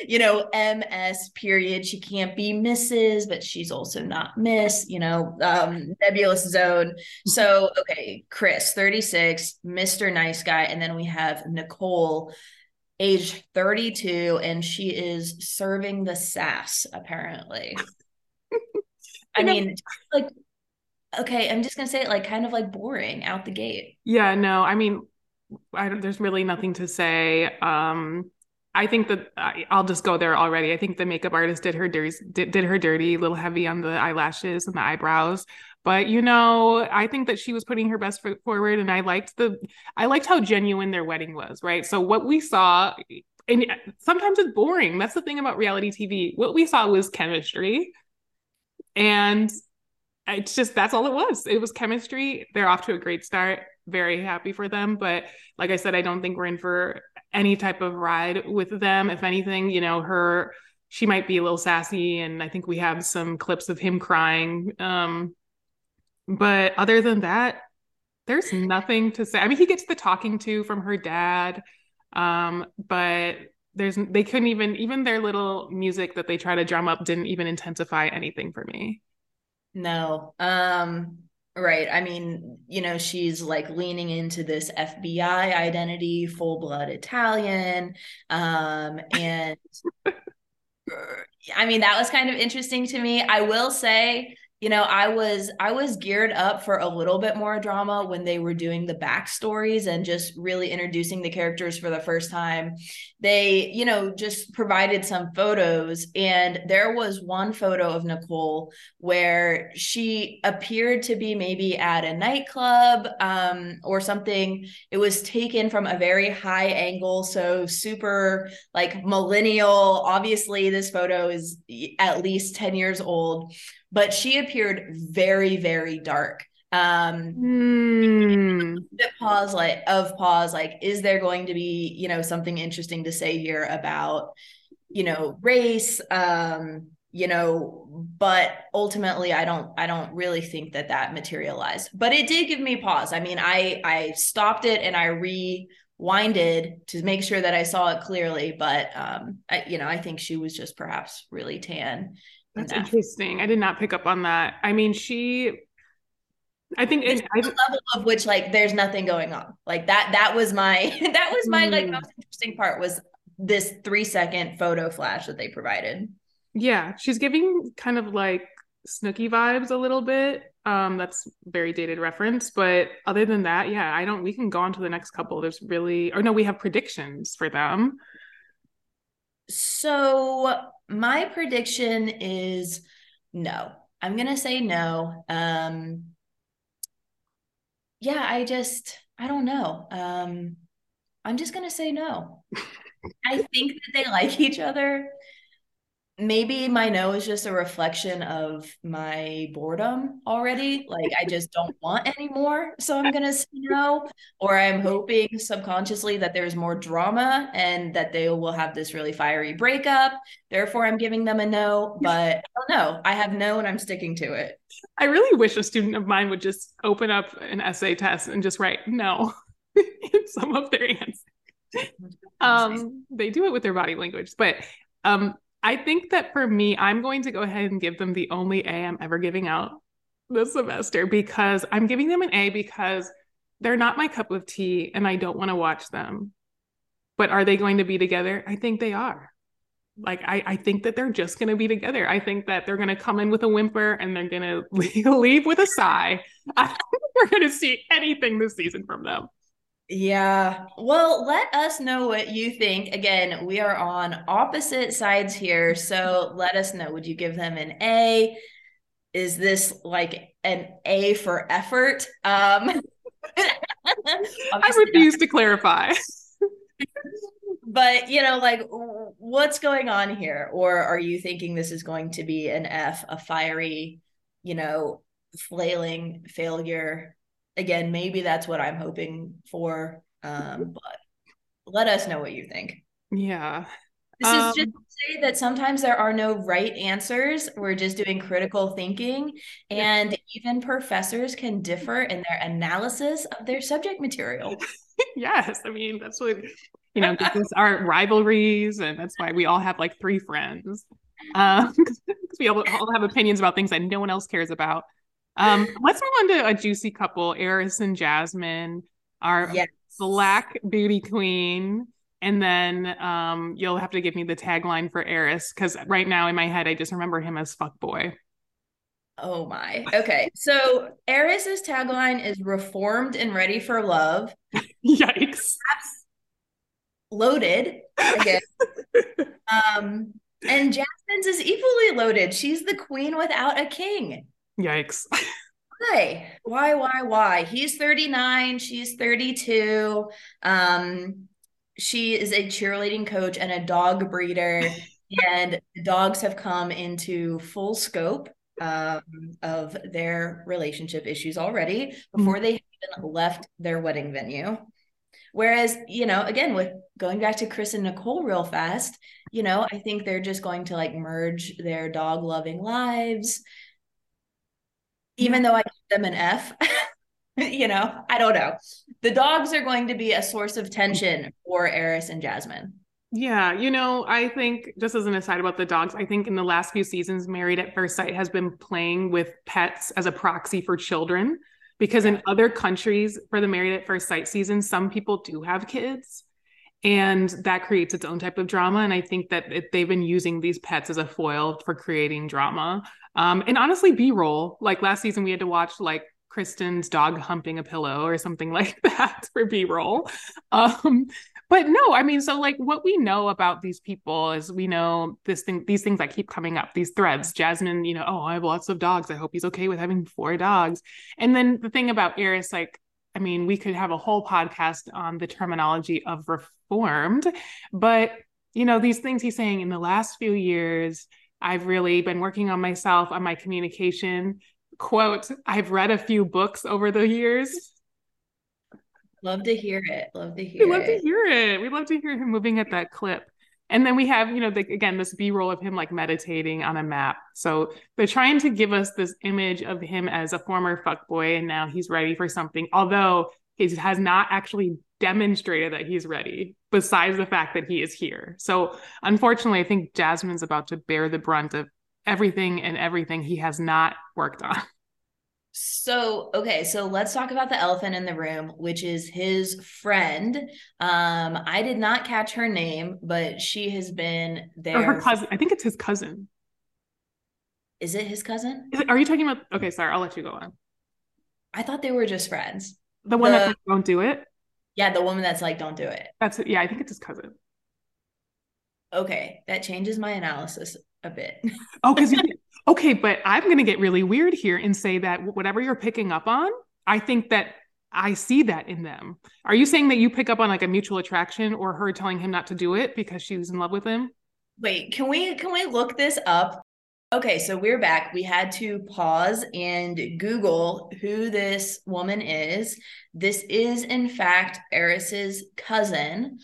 MS period. She can't be Mrs., but she's also not Miss, nebulous zone. So, okay, Chris, 36, Mr. Nice Guy. And then we have Nicole, age 32, and she is serving the sass, apparently. I'm just going to say it, kind of boring out the gate. Yeah, no, there's really nothing to say. I think that I'll just go there already. I think the makeup artist did her dirty, a little heavy on the eyelashes and the eyebrows. But, I think that she was putting her best foot forward, and I liked how genuine their wedding was, right? So what we saw, and sometimes it's boring. That's the thing about reality TV. What we saw was chemistry, and it's just, that's all it was. It was chemistry. They're off to a great start. Very happy for them. But like I said, I don't think we're in for any type of ride with them. If anything, she might be a little sassy, and I think we have some clips of him crying, but other than that, there's nothing to say. He gets the talking to from her dad, but they couldn't even their little music that they try to drum up didn't even intensify anything for me. No. Right. She's leaning into this FBI identity, full-blood Italian, and that was kind of interesting to me. I will say you know, I was geared up for a little bit more drama when they were doing the backstories and just really introducing the characters for the first time. They, you know, just provided some photos, and there was one photo of Nicole where she appeared to be maybe at a nightclub or something. It was taken from a very high angle, so super like millennial. Obviously, this photo is at least 10 years old. But she appeared very, very dark. Pause, is there going to be, you know, something interesting to say here about, you know, race? You know, but ultimately, I don't really think that materialized. But it did give me pause. I mean, I stopped it and I rewinded to make sure that I saw it clearly. But I think she was just perhaps really tan. That's interesting. I did not pick up on that. I mean, I think level of which, like, there's nothing going on. Like that was my like most interesting part was this 3-second photo flash that they provided. Yeah. She's giving kind of like Snooki vibes a little bit. That's very dated reference, but other than that, yeah, we can go on to the next couple. We have predictions for them. So my prediction is no. I'm going to say no. I don't know. I'm just going to say no. I think that they like each other. Maybe my no is just a reflection of my boredom already. Like, I just don't want anymore. So I'm going to say no, or I'm hoping subconsciously that there's more drama and that they will have this really fiery breakup. Therefore, I'm giving them a no, but I don't know. I have no and I'm sticking to it. I really wish a student of mine would just open up an essay test and just write no in some of their answers. They do it with their body language, but I think that for me, I'm going to go ahead and give them the only A I'm ever giving out this semester, because I'm giving them an A because they're not my cup of tea and I don't want to watch them. But are they going to be together? I think they are. Like, I think that they're just going to be together. I think that they're going to come in with a whimper and they're going to leave with a sigh. I don't think we're going to see anything this season from them. Yeah. Well, let us know what you think. Again, we are on opposite sides here. So let us know. Would you give them an A? Is this like an A for effort? I refuse to clarify. But, you know, like, what's going on here? Or are you thinking this is going to be an F, a fiery, you know, flailing failure? Again, maybe that's what I'm hoping for, but let us know what you think. Yeah. This is just to say that sometimes there are no right answers. We're just doing critical thinking, and even professors can differ in their analysis of their subject material. Yes. I mean, that's what, you know, because our rivalries, and that's why we all have like three friends. Because we all have opinions about things that no one else cares about. Let's move on to a juicy couple, Eris and Jasmine, our black beauty queen. And then you'll have to give me the tagline for Eris, because right now in my head, I just remember him as fuckboy. Oh my. Okay. So Eris's tagline is reformed and ready for love. Yikes. Loaded, I guess. And Jasmine's is equally loaded. She's the queen without a king. Yikes. Why? He's 39, she's 32. She is a cheerleading coach and a dog breeder, and dogs have come into full scope of their relationship issues already before they even left their wedding venue. Whereas, you know, again, with going back to Chris and Nicole real fast, you know, I think they're just going to like merge their dog loving lives. Even though I give them an F, you know, I don't know. The dogs are going to be a source of tension for Eris and Jasmine. Yeah. You know, I think, just as an aside about the dogs, I think in the last few seasons, Married at First Sight has been playing with pets as a proxy for children, because in other countries for the Married at First Sight season, some people do have kids. And that creates its own type of drama. And I think that they've been using these pets as a foil for creating drama. And honestly, B-roll, like last season, we had to watch like Kristen's dog humping a pillow or something like that for B-roll. But no, I mean, so like what we know about these people is we know these things that keep coming up, these threads. Jasmine, you know, oh, I have lots of dogs. I hope he's okay with having 4 dogs. And then the thing about Eris, like, I mean, we could have a whole podcast on the terminology of reformed, but you know, these things he's saying in the last few years, I've really been working on myself, on my communication. Quote, I've read a few books over the years. Love to hear it. We love to hear him moving at that clip. And then we have, you know, again, this B-roll of him like meditating on a map. So they're trying to give us this image of him as a former fuckboy, and now he's ready for something, although he has not actually demonstrated that he's ready, besides the fact that he is here. So unfortunately, I think Jasmine's about to bear the brunt of everything he has not worked on. So, okay, so let's talk about the elephant in the room, which is his friend. I did not catch her name, but she has been there. Or her cousin. I think it's his cousin. Is it his cousin? Are you talking about? Okay, sorry, I'll let you go on. I thought they were just friends. The one that's like, don't do it? Yeah, the woman that's like, don't do it. Yeah, I think it's his cousin. Okay, that changes my analysis a bit. Oh, because okay, but I'm going to get really weird here and say that whatever you're picking up on, I think that I see that in them. Are you saying that you pick up on like a mutual attraction or her telling him not to do it because she was in love with him? Wait, can we look this up? Okay, so we're back. We had to pause and Google who this woman is. This is in fact Eris's cousin.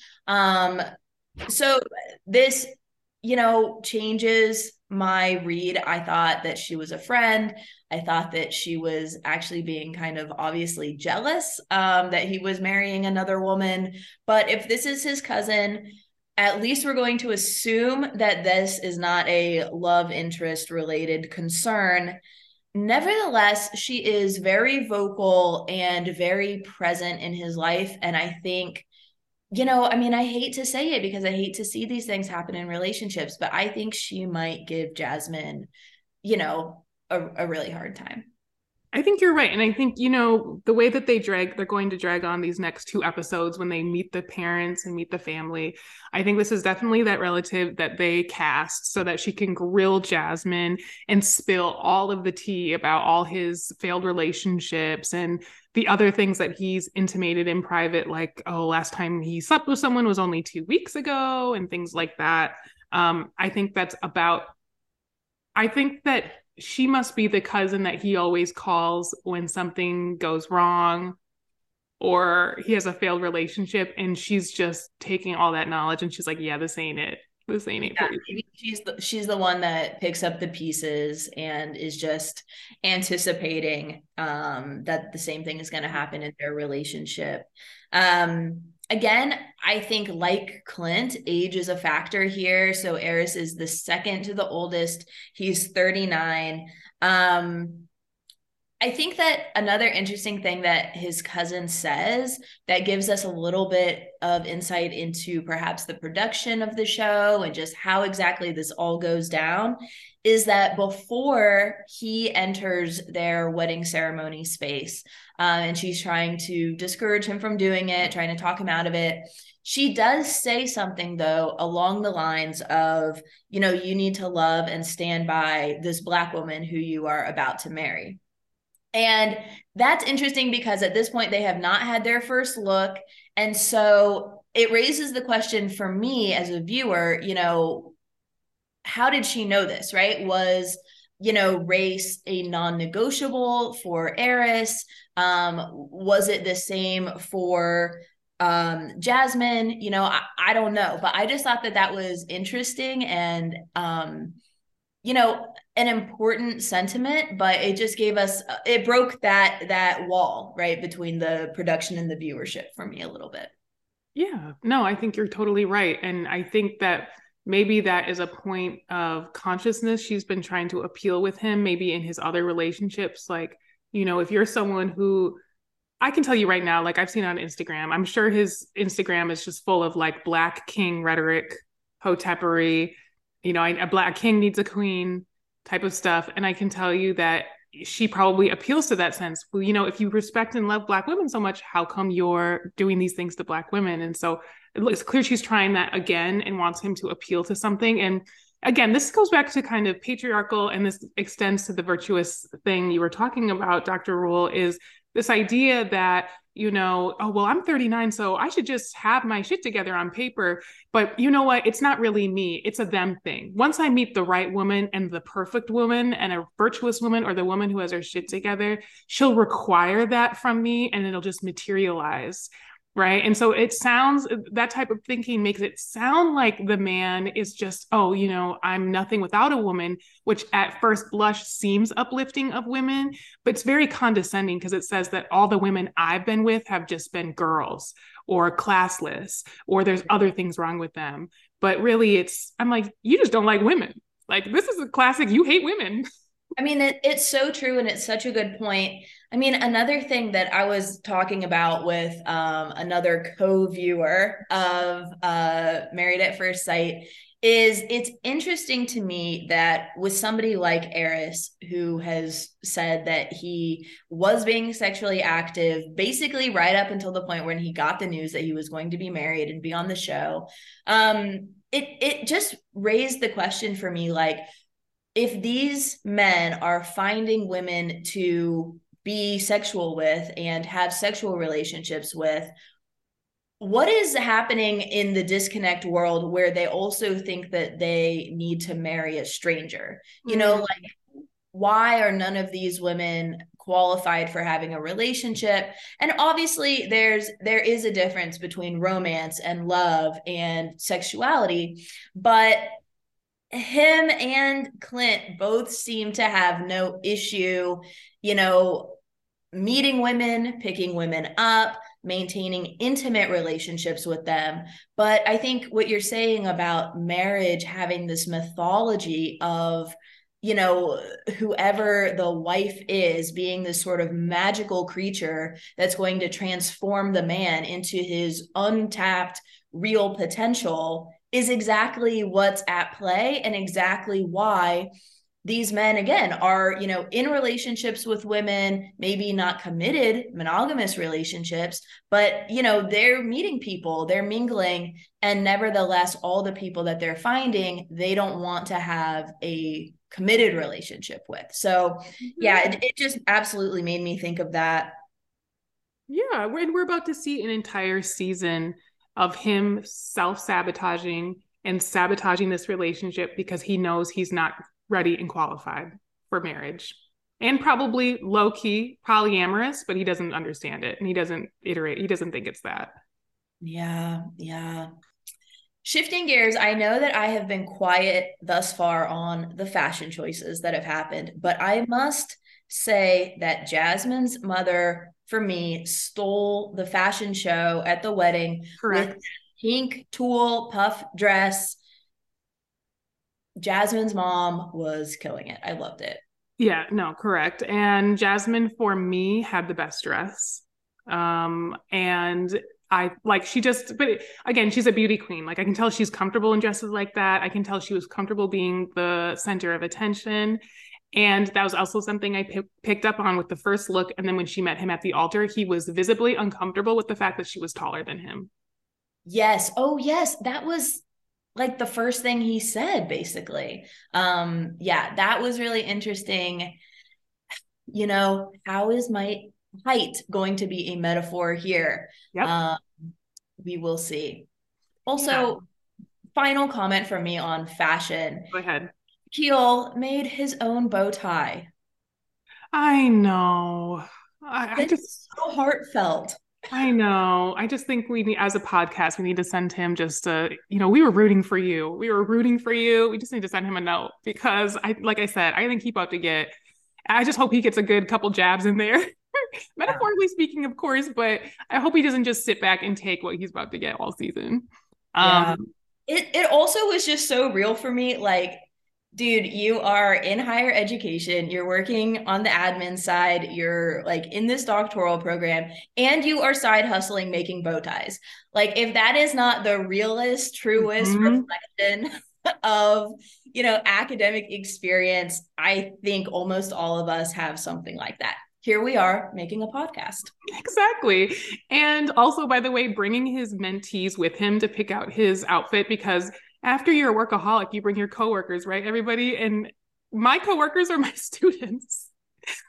So this, you know, changes my read. I thought that she was a friend. I thought that she was actually being kind of obviously jealous that he was marrying another woman. But if this is his cousin, at least we're going to assume that this is not a love interest related concern. Nevertheless, she is very vocal and very present in his life. And I think, you know, I mean, I hate to say it because I hate to see these things happen in relationships, but I think she might give Jasmine, you know, a really hard time. I think you're right. And I think, you know, the way that they're going to drag on these next 2 episodes when they meet the parents and meet the family. I think this is definitely that relative that they cast so that she can grill Jasmine and spill all of the tea about all his failed relationships and the other things that he's intimated in private, like, oh, last time he slept with someone was only 2 weeks ago and things like that. I think that she must be the cousin that he always calls when something goes wrong or he has a failed relationship, and she's just taking all that knowledge and she's like, yeah, this ain't it. Yeah, maybe she's the one that picks up the pieces and is just anticipating that the same thing is going to happen in their relationship. Again, I think like Clint, age is a factor here. So Eris is the second to the oldest. He's 39. I think that another interesting thing that his cousin says that gives us a little bit of insight into perhaps the production of the show and just how exactly this all goes down is that before he enters their wedding ceremony space, and she's trying to discourage him from doing it, trying to talk him out of it, she does say something, though, along the lines of, you know, you need to love and stand by this Black woman who you are about to marry. And that's interesting because at this point, they have not had their first look. And so it raises the question for me as a viewer, you know, how did she know this, right? Was, you know, race a non-negotiable for Eris? Was it the same for Jasmine? You know, I don't know. But I just thought that that was interesting and, you know, an important sentiment, but it just gave us, it broke that wall, right, between the production and the viewership for me a little bit. Yeah, no, I think you're totally right. And I think that maybe that is a point of consciousness she's been trying to appeal with him, maybe in his other relationships. Like, you know, if you're someone who I can tell you right now, like I've seen on Instagram, I'm sure his Instagram is just full of like Black king rhetoric, hotepery, you know, a Black king needs a queen type of stuff. And I can tell you that she probably appeals to that sense. Well, you know, if you respect and love Black women so much, how come you're doing these things to Black women? And so it's clear she's trying that again and wants him to appeal to something. And again, this goes back to kind of patriarchal, and this extends to the virtuous thing you were talking about, Dr. Rule, is this idea that, you know, oh, well, I'm 39, so I should just have my shit together on paper. But you know what? It's not really me. It's a them thing. Once I meet the right woman and the perfect woman and a virtuous woman, or the woman who has her shit together, she'll require that from me and it'll just materialize. Right. And so it sounds, that type of thinking makes it sound like the man is just, oh, you know, I'm nothing without a woman, which at first blush seems uplifting of women, but it's very condescending because it says that all the women I've been with have just been girls or classless, or there's other things wrong with them. But really it's, I'm like, you just don't like women. Like, this is a classic, you hate women. I mean, it's so true. And it's such a good point. I mean, another thing that I was talking about with another co-viewer of Married at First Sight is it's interesting to me that with somebody like Eris, who has said that he was being sexually active, basically right up until the point when he got the news that he was going to be married and be on the show, it just raised the question for me, like, if these men are finding women to be sexual with and have sexual relationships with, what is happening in the disconnect world where they also think that they need to marry a stranger? Mm-hmm. You know, like, why are none of these women qualified for having a relationship? And obviously there is a difference between romance and love and sexuality, but him and Clint both seem to have no issue, you know, meeting women, picking women up, maintaining intimate relationships with them. But I think what you're saying about marriage having this mythology of, you know, whoever the wife is being this sort of magical creature that's going to transform the man into his untapped real potential is exactly what's at play, and exactly why these men, again, are, you know, in relationships with women, maybe not committed monogamous relationships, but, you know, they're meeting people, they're mingling, and nevertheless, all the people that they're finding, they don't want to have a committed relationship with. So yeah, it just absolutely made me think of that. Yeah, we're about to see an entire season of him self-sabotaging and sabotaging this relationship because he knows he's not ready and qualified for marriage, and probably low-key polyamorous, but he doesn't understand it and he doesn't iterate. He doesn't think it's that. Yeah. Yeah. Shifting gears, I know that I have been quiet thus far on the fashion choices that have happened, but I must say that Jasmine's mother, for me, stole the fashion show at the wedding. Correct. With pink tulle puff dress. Jasmine's mom was killing it. I loved it. Yeah, no, correct. And Jasmine, for me, had the best dress. And I like, she just, but again, she's a beauty queen. Like, I can tell she's comfortable in dresses like that. I can tell she was comfortable being the center of attention. And that was also something I picked up on with the first look. And then when she met him at the altar, he was visibly uncomfortable with the fact that she was taller than him. Yes. Oh, yes. That was like the first thing he said, basically. Yeah, that was really interesting. You know, how is my height going to be a metaphor here? Yep. We will see. Also, yeah. Final comment from me on fashion. Go ahead. Keel made his own bow tie. I know. I just so heartfelt. I know. I just think we need, as a podcast, we need to send him just a, you know, we were rooting for you. We were rooting for you. We just need to send him a note because like I said, I think he's about to get, I just hope he gets a good couple jabs in there. Metaphorically speaking, of course, but I hope he doesn't just sit back and take what he's about to get all season. Yeah. It also was just so real for me. Like, Dude, you are in higher education, you're working on the admin side, you're like in this doctoral program, and you are side hustling, making bow ties. Like, if that is not the realest, truest reflection of, you know, academic experience, I think almost all of us have something like that. Here we are making a podcast. Exactly. And also, by the way, bringing his mentees with him to pick out his outfit, because after you're a workaholic, you bring your coworkers, right? Everybody. And my coworkers are my students.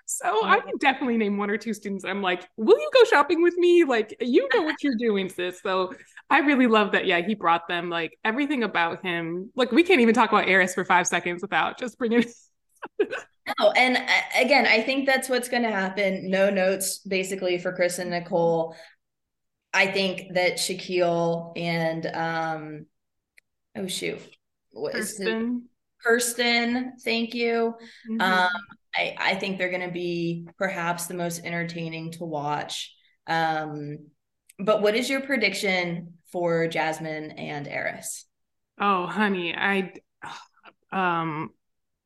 So I can definitely name one or two students. I'm like, will you go shopping with me? Like, you know what you're doing, sis. So I really love that. Yeah, he brought them, like, everything about him. Like, we can't even talk about Eris for 5 seconds without just bringing No, and again, I think that's what's going to happen. No notes, basically, for Chris and Nicole. I think that Shaquille and, Kirsten, thank you. Mm-hmm. I think they're going to be perhaps the most entertaining to watch. But what is your prediction for Jasmine and Eris? Oh, honey, I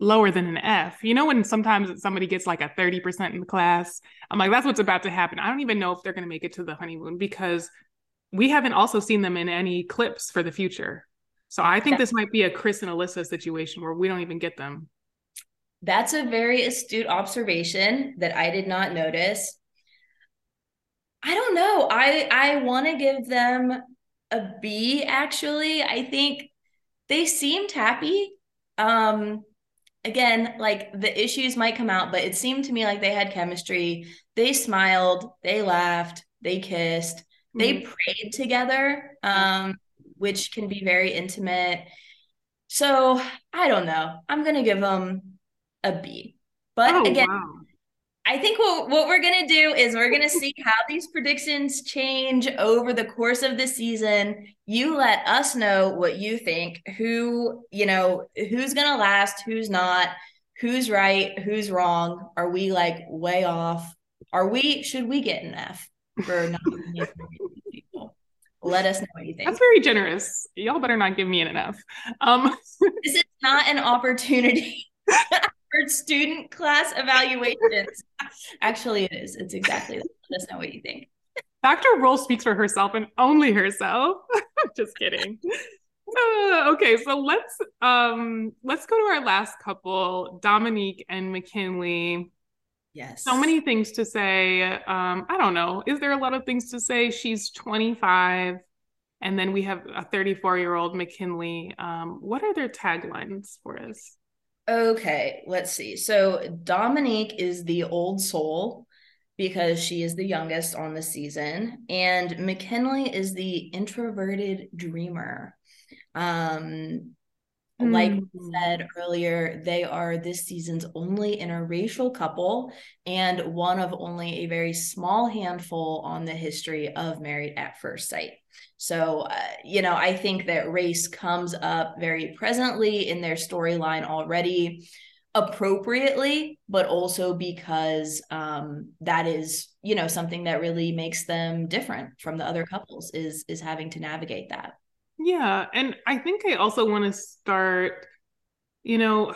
lower than an F. You know, when sometimes somebody gets like a 30% in the class, I'm like, that's what's about to happen. I don't even know if they're going to make it to the honeymoon, because we haven't also seen them in any clips for the future. So I think this might be a Chris and Alyssa situation where we don't even get them. That's a very astute observation that I did not notice. I don't know. I want to give them a B, actually. I think they seemed happy. Again, like, the issues might come out, but it seemed to me like they had chemistry. They smiled, they laughed, they kissed, they prayed together. Which can be very intimate. So I don't know. I'm going to give them a B. But again, I think what we're going to do is we're going to see how these predictions change over the course of the season. You let us know what you think, who, you know, who's going to last, who's not, who's right, who's wrong. Are we like way off? Should we get an F for not being Let us know what you think. That's very generous. Y'all better not give me an F. This is not an opportunity for student class evaluations. Actually, it is. It's exactly that. Let us know what you think. Dr. Roll speaks for herself and only herself. Just kidding. Okay, so let's go to our last couple, Dominique and McKinley. Yes. So many things to say. I don't know. Is there a lot of things to say? She's 25. And then we have a 34-year-old McKinley. What are their taglines for us? Okay, let's see. So Dominique is the old soul because she is the youngest on the season. And McKinley is the introverted dreamer. Like we said earlier, they are this season's only interracial couple and one of only a very small handful on the history of Married at First Sight. So, you know, I think that race comes up very presently in their storyline already, appropriately, but also because that is, you know, something that really makes them different from the other couples is having to navigate that. Yeah. And I think I also want to start, you know,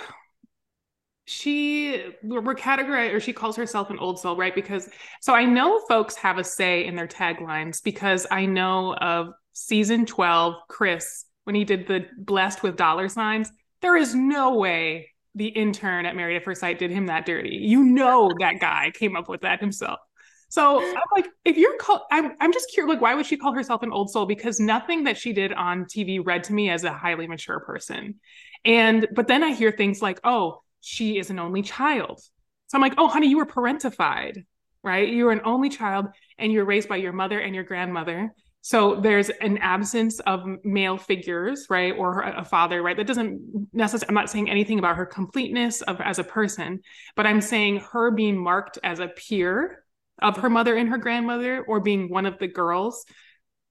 we're categorized, or she calls herself an old soul, right? Because, so I know folks have a say in their taglines, because I know of season 12, Chris, when he did the blessed with $, there is no way the intern at Married at First Sight did him that dirty. You know, that guy came up with that himself. So I'm like, if you're called, I'm just curious, like, why would she call herself an old soul? Because nothing that she did on TV read to me as a highly mature person. But then I hear things like, oh, she is an only child. So I'm like, oh, honey, you were parentified, right? You were an only child and you're raised by your mother and your grandmother. So there's an absence of male figures, right? Or a father, right? That doesn't necessarily, I'm not saying anything about her completeness as a person, but I'm saying her being marked as a peer of her mother and her grandmother, or being one of the girls.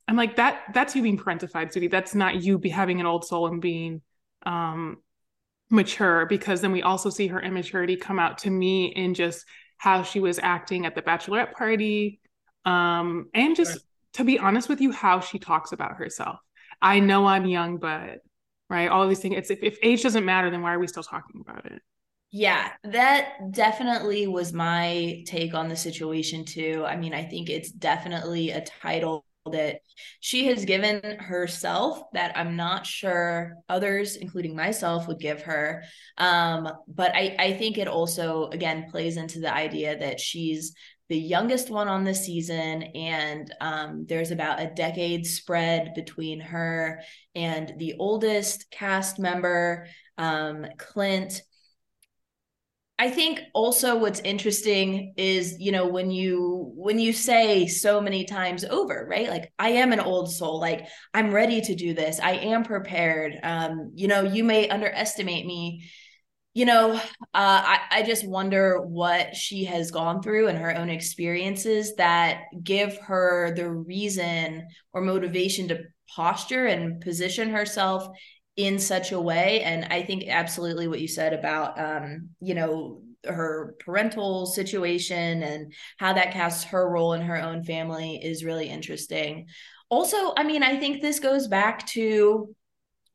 I'm like, that's you being parentified, Sudie. That's not you be having an old soul and being mature, because then we also see her immaturity come out to me in just how she was acting at the bachelorette party. And just, to be honest with you, how she talks about herself. I know I'm young, but right? All of these things. It's if age doesn't matter, then why are we still talking about it? Yeah, that definitely was my take on the situation too. I mean, I think it's definitely a title that she has given herself that I'm not sure others, including myself, would give her. But I think it also, again, plays into the idea that she's the youngest one on the season, and there's about a decade spread between her and the oldest cast member, Clint. I think also what's interesting is, you know, when you say so many times over, right? Like, I am an old soul, like I'm ready to do this. I am prepared. You know, you may underestimate me. You know, I just wonder what she has gone through and her own experiences that give her the reason or motivation to posture and position herself in such a way. And I think absolutely what you said about, you know, her parental situation and how that casts her role in her own family is really interesting. Also, I mean, I think this goes back to,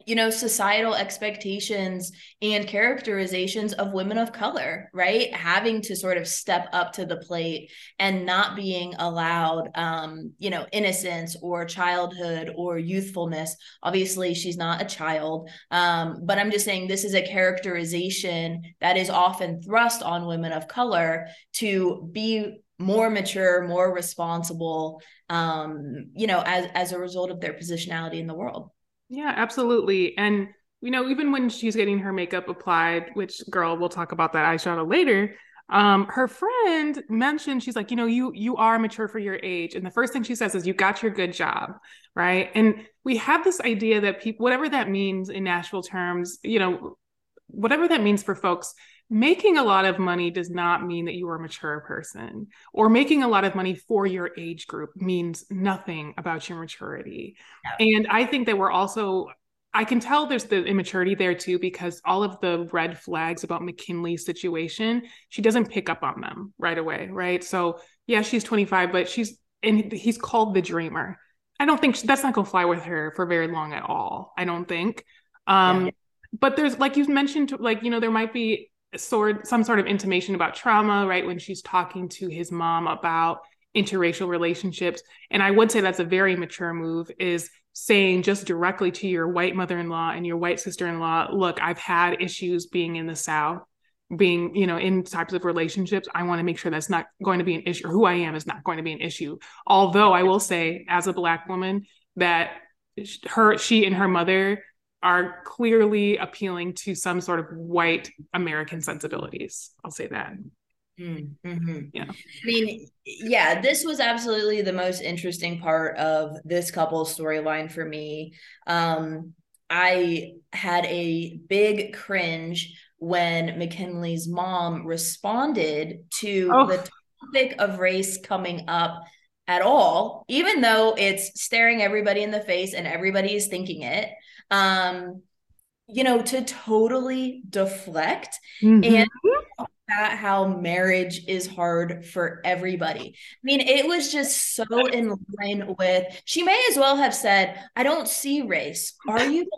you know, societal expectations and characterizations of women of color, right? Having to sort of step up to the plate and not being allowed, you know, innocence or childhood or youthfulness. Obviously, she's not a child, but I'm just saying this is a characterization that is often thrust on women of color to be more mature, more responsible, you know, as a result of their positionality in the world. Yeah, absolutely. And, you know, even when she's getting her makeup applied, which, girl, we'll talk about that eyeshadow later, her friend mentioned, she's like, you know, you are mature for your age. And the first thing she says is, you got your good job, right? And we have this idea that people, whatever that means in Nashville terms, you know, whatever that means for folks, making a lot of money does not mean that you are a mature person, or making a lot of money for your age group means nothing about your maturity. No. And I think that we're also, I can tell there's the immaturity there too, because all of the red flags about McKinley's situation, she doesn't pick up on them right away, right? So yeah, she's 25, but he's called the dreamer. I don't think that's not going to fly with her for very long at all. I don't think. Yeah. But there's, like you mentioned, like, you know, there might be some sort of intimation about trauma, right? When she's talking to his mom about interracial relationships. And I would say that's a very mature move, is saying just directly to your white mother-in-law and your white sister-in-law, look, I've had issues being in the South, being, you know, in types of relationships. I want to make sure that's not going to be an issue. Who I am is not going to be an issue. Although I will say, as a Black woman, that she and her mother are clearly appealing to some sort of white American sensibilities. I'll say that. Mm-hmm. Yeah. I mean, yeah, this was absolutely the most interesting part of this couple's storyline for me. I had a big cringe when McKinley's mom responded to the topic of race coming up at all, even though it's staring everybody in the face and everybody is thinking it. You know, to totally deflect and talk about how marriage is hard for everybody. I mean, it was just so in line with, she may as well have said, I don't see race. Are you?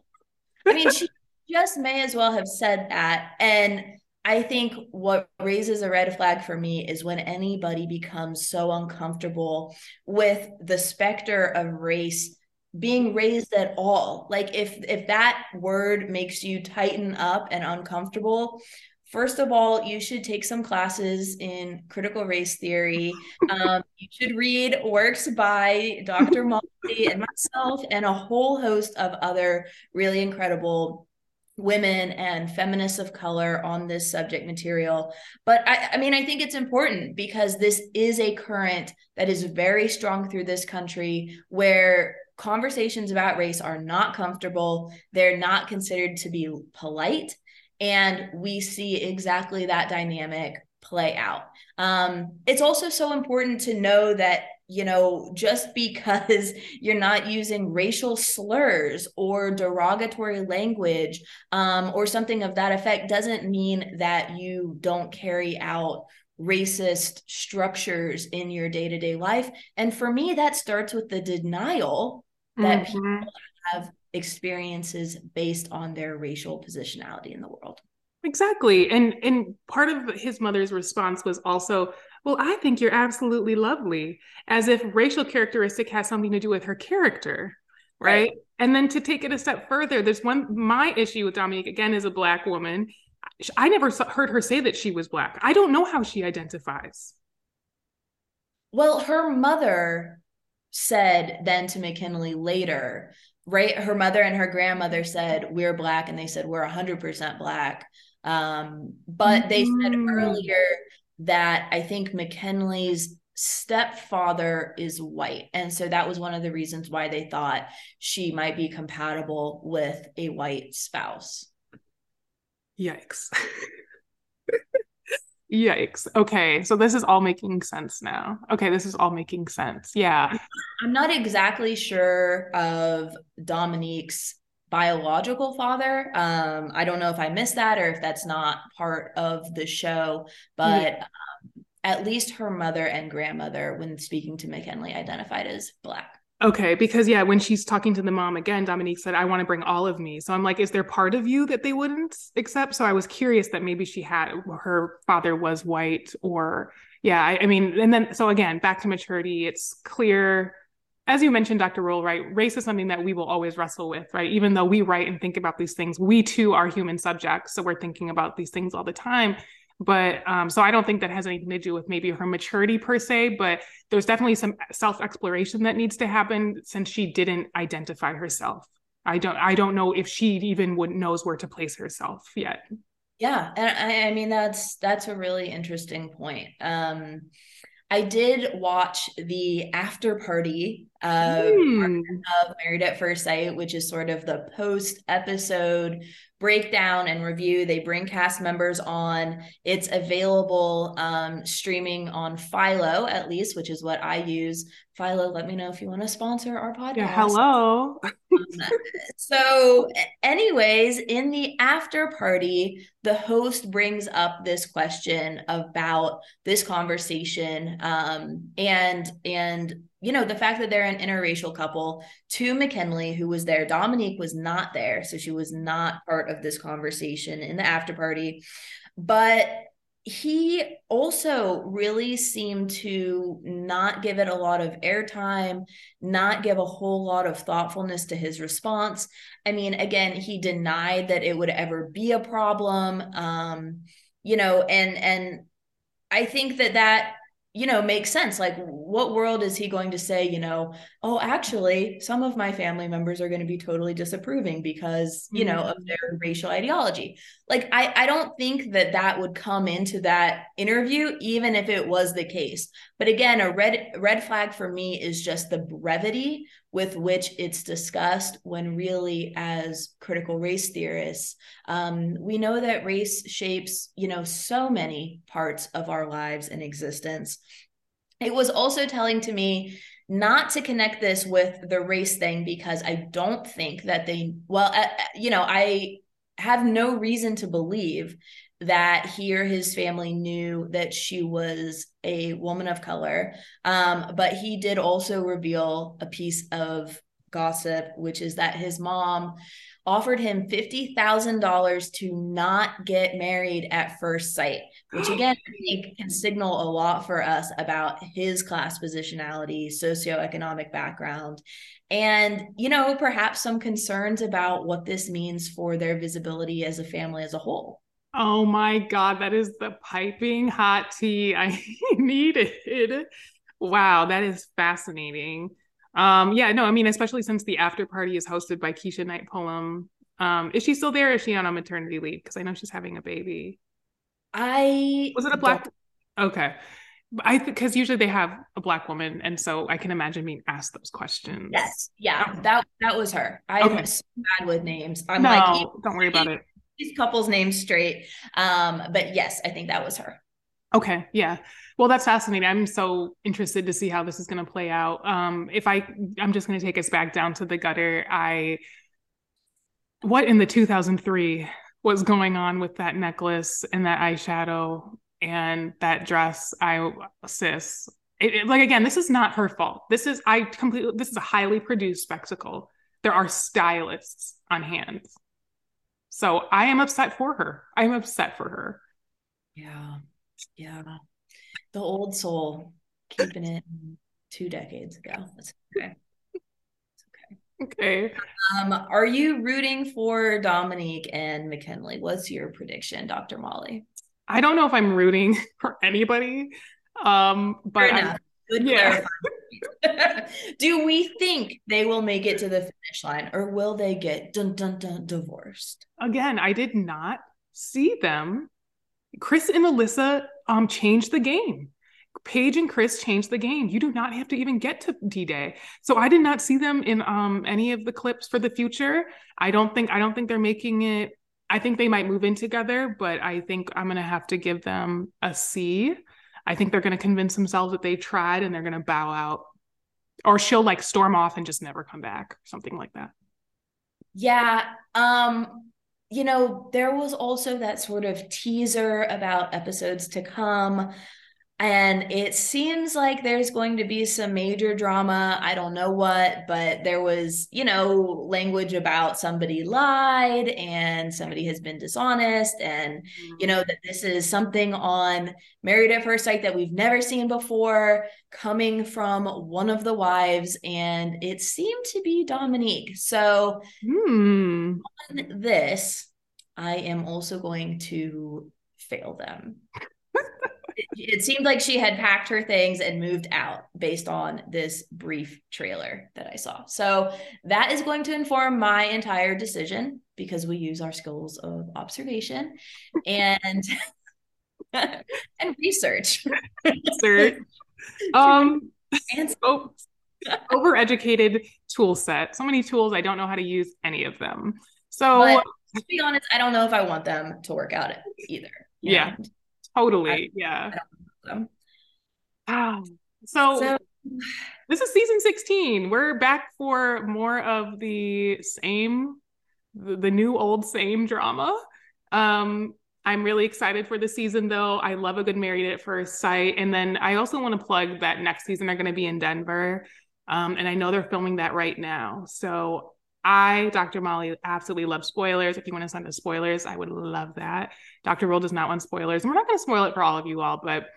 I mean, she just may as well have said that. And I think what raises a red flag for me is when anybody becomes so uncomfortable with the specter of race being raised at all. Like, if that word makes you tighten up and uncomfortable, first of all, you should take some classes in critical race theory. You should read works by Dr. Molly and myself and a whole host of other really incredible women and feminists of color on this subject material. But I mean, I think it's important because this is a current that is very strong through this country, where conversations about race are not comfortable. They're not considered to be polite. And we see exactly that dynamic play out. It's also so important to know that, you know, just because you're not using racial slurs or derogatory language or something of that effect doesn't mean that you don't carry out racist structures in your day-to-day life. And for me, that starts with the denial that people have experiences based on their racial positionality in the world. Exactly. And part of his mother's response was also, well, I think you're absolutely lovely, as if racial characteristic has something to do with her character. Right. And then to take it a step further, there's my issue with Dominique, again, is a Black woman. I never heard her say that she was Black. I don't know how she identifies. Well, her mother said then to McKinley later, right? Her mother and her grandmother said, we're Black. And they said, we're 100% Black. But they said earlier that I think McKinley's stepfather is white. And so that was one of the reasons why they thought she might be compatible with a white spouse. Yikes. Yikes. Okay. So this is all making sense now. Okay. This is all making sense. Yeah. I'm not exactly sure of Dominique's biological father. I don't know if I missed that or if that's not part of the show, but yeah. At least her mother and grandmother, when speaking to McKinley, identified as Black. Okay, because yeah, when she's talking to the mom again, Dominique said, I want to bring all of me. So I'm like, is there part of you that they wouldn't accept? So I was curious that maybe her father was white, or yeah, I mean, and then, so again, back to maturity, it's clear, as you mentioned, Dr. Roll, right? Race is something that we will always wrestle with, right? Even though we write and think about these things, we too are human subjects. So we're thinking about these things all the time. But so I don't think that has anything to do with maybe her maturity per se, but there's definitely some self-exploration that needs to happen since she didn't identify herself. I don't know if she even knows where to place herself yet. Yeah. And I mean, that's a really interesting point. I did watch the after party of Married at First Sight, which is sort of the post episode breakdown and review. They bring cast members on. It's available streaming on Philo, at least, which is what I use. Philo, let me know if you want to sponsor our podcast. Yeah, hello. So anyways, in the after party, the host brings up this question about this conversation and you know, the fact that they're an interracial couple to McKinley, who was there. Dominique was not there, so she was not part of this conversation in the after party. But he also really seemed to not give it a lot of airtime, not give a whole lot of thoughtfulness to his response. I mean, again, he denied that it would ever be a problem, you know, and I think that you know, makes sense. Like, what world is he going to say, you know, oh, actually, some of my family members are going to be totally disapproving because, you know, of their racial ideology. Like, I don't think that would come into that interview, even if it was the case. But again, a red flag for me is just the brevity with which it's discussed, when really, as critical race theorists, we know that race shapes, you know, so many parts of our lives and existence. It was also telling to me not to connect this with the race thing, because I don't think that I have no reason to believe that he or his family knew that she was a woman of color. But he did also reveal a piece of gossip, which is that his mom offered him $50,000 to not get married at first sight, which again, I think can signal a lot for us about his class positionality, socioeconomic background, and, you know, perhaps some concerns about what this means for their visibility as a family as a whole. Oh my God, that is the piping hot tea I needed. Wow, that is fascinating. Yeah, no, I mean, especially since the after party is hosted by Keisha Knight Pulliam. Is she still there? Or is she on maternity leave? Because I know she's having a baby. Was it a Black? Okay. Because usually they have a Black woman, and so I can imagine being asked those questions. Yes, yeah, oh. that was her. I'm so bad with names. I'm don't worry about it. These couples' names straight. But yes, I think that was her. Okay. Yeah. Well, that's fascinating. I'm so interested to see how this is going to play out. I'm just going to take us back down to the gutter. What in the 2003 was going on with that necklace and that eyeshadow and that dress? Sis, it, like, again, this is not her fault. This is a highly produced spectacle. there are stylists on hand. So I am upset for her. I'm upset for her. Yeah. Yeah. The old soul, keeping it 2 decades ago. That's okay. Okay. Are you rooting for Dominique and McKinley? What's your prediction, Dr. Molly? I don't know if I'm rooting for anybody. But good clarifying. Yeah. Do we think they will make it to the finish line, or will they get dun dun dun divorced? Again, I did not see them. Chris and Alyssa changed the game. Paige and Chris changed the game. You do not have to even get to D-Day. So I did not see them in any of the clips for the future. I don't think they're making it. I think they might move in together, but I think I'm going to have to give them a C. I think they're going to convince themselves that they tried and they're going to bow out, or she'll like storm off and just never come back, something like that. Yeah. You know, there was also that sort of teaser about episodes to come. And it seems like there's going to be some major drama. I don't know what, but there was, you know, language about somebody lied and somebody has been dishonest, and, you know, that this is something on Married at First Sight that we've never seen before, coming from one of the wives, and it seemed to be Dominique. So on this, I am also going to fail them. It seemed like she had packed her things and moved out based on this brief trailer that I saw. So that is going to inform my entire decision, because we use our skills of observation and and research. And so overeducated tool set. So many tools, I don't know how to use any of them. So but to be honest, I don't know if I want them to work out either. Yeah. Know? Totally. Yeah. Wow. So this is season 16. We're back for more of the same, the new old same drama. I'm really excited for this season, though. I love a good Married at First Sight. And then I also want to plug that next season they're going to be in Denver. And I know they're filming that right now. So I, Dr. Molly, absolutely love spoilers. If you want to send us spoilers, I would love that. Dr. Roll does not want spoilers, and we're not going to spoil it for all of you all, but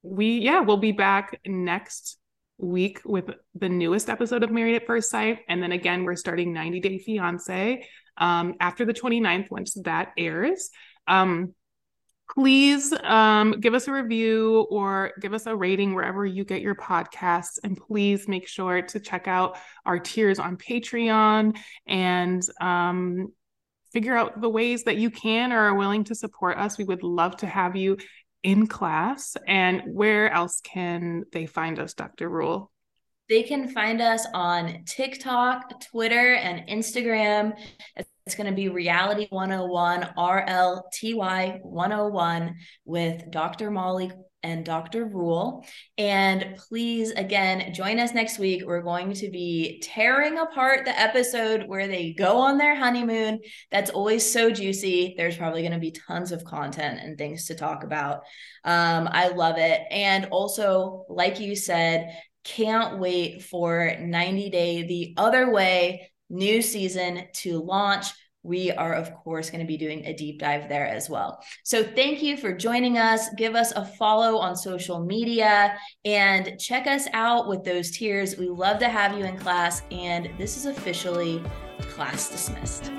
we'll be back next week with the newest episode of Married at First Sight. And then again, we're starting 90 Day Fiance after the 29th, once that airs. Please give us a review or give us a rating wherever you get your podcasts. And please make sure to check out our tiers on Patreon and figure out the ways that you can or are willing to support us. We would love to have you in class. And where else can they find us, Dr. Rule? They can find us on TikTok, Twitter, and Instagram. It's going to be Reality 101, RLTY 101, with Dr. Molly and Dr. Rule. And please, again, join us next week. We're going to be tearing apart the episode where they go on their honeymoon. That's always so juicy. There's probably going to be tons of content and things to talk about. I love it. And also, like you said, can't wait for 90 Day the Other Way, new season to launch. We are, of course, going to be doing a deep dive there as well. So thank you for joining us. Give us a follow on social media and check us out with those tiers. We love to have you in class. And this is officially class dismissed.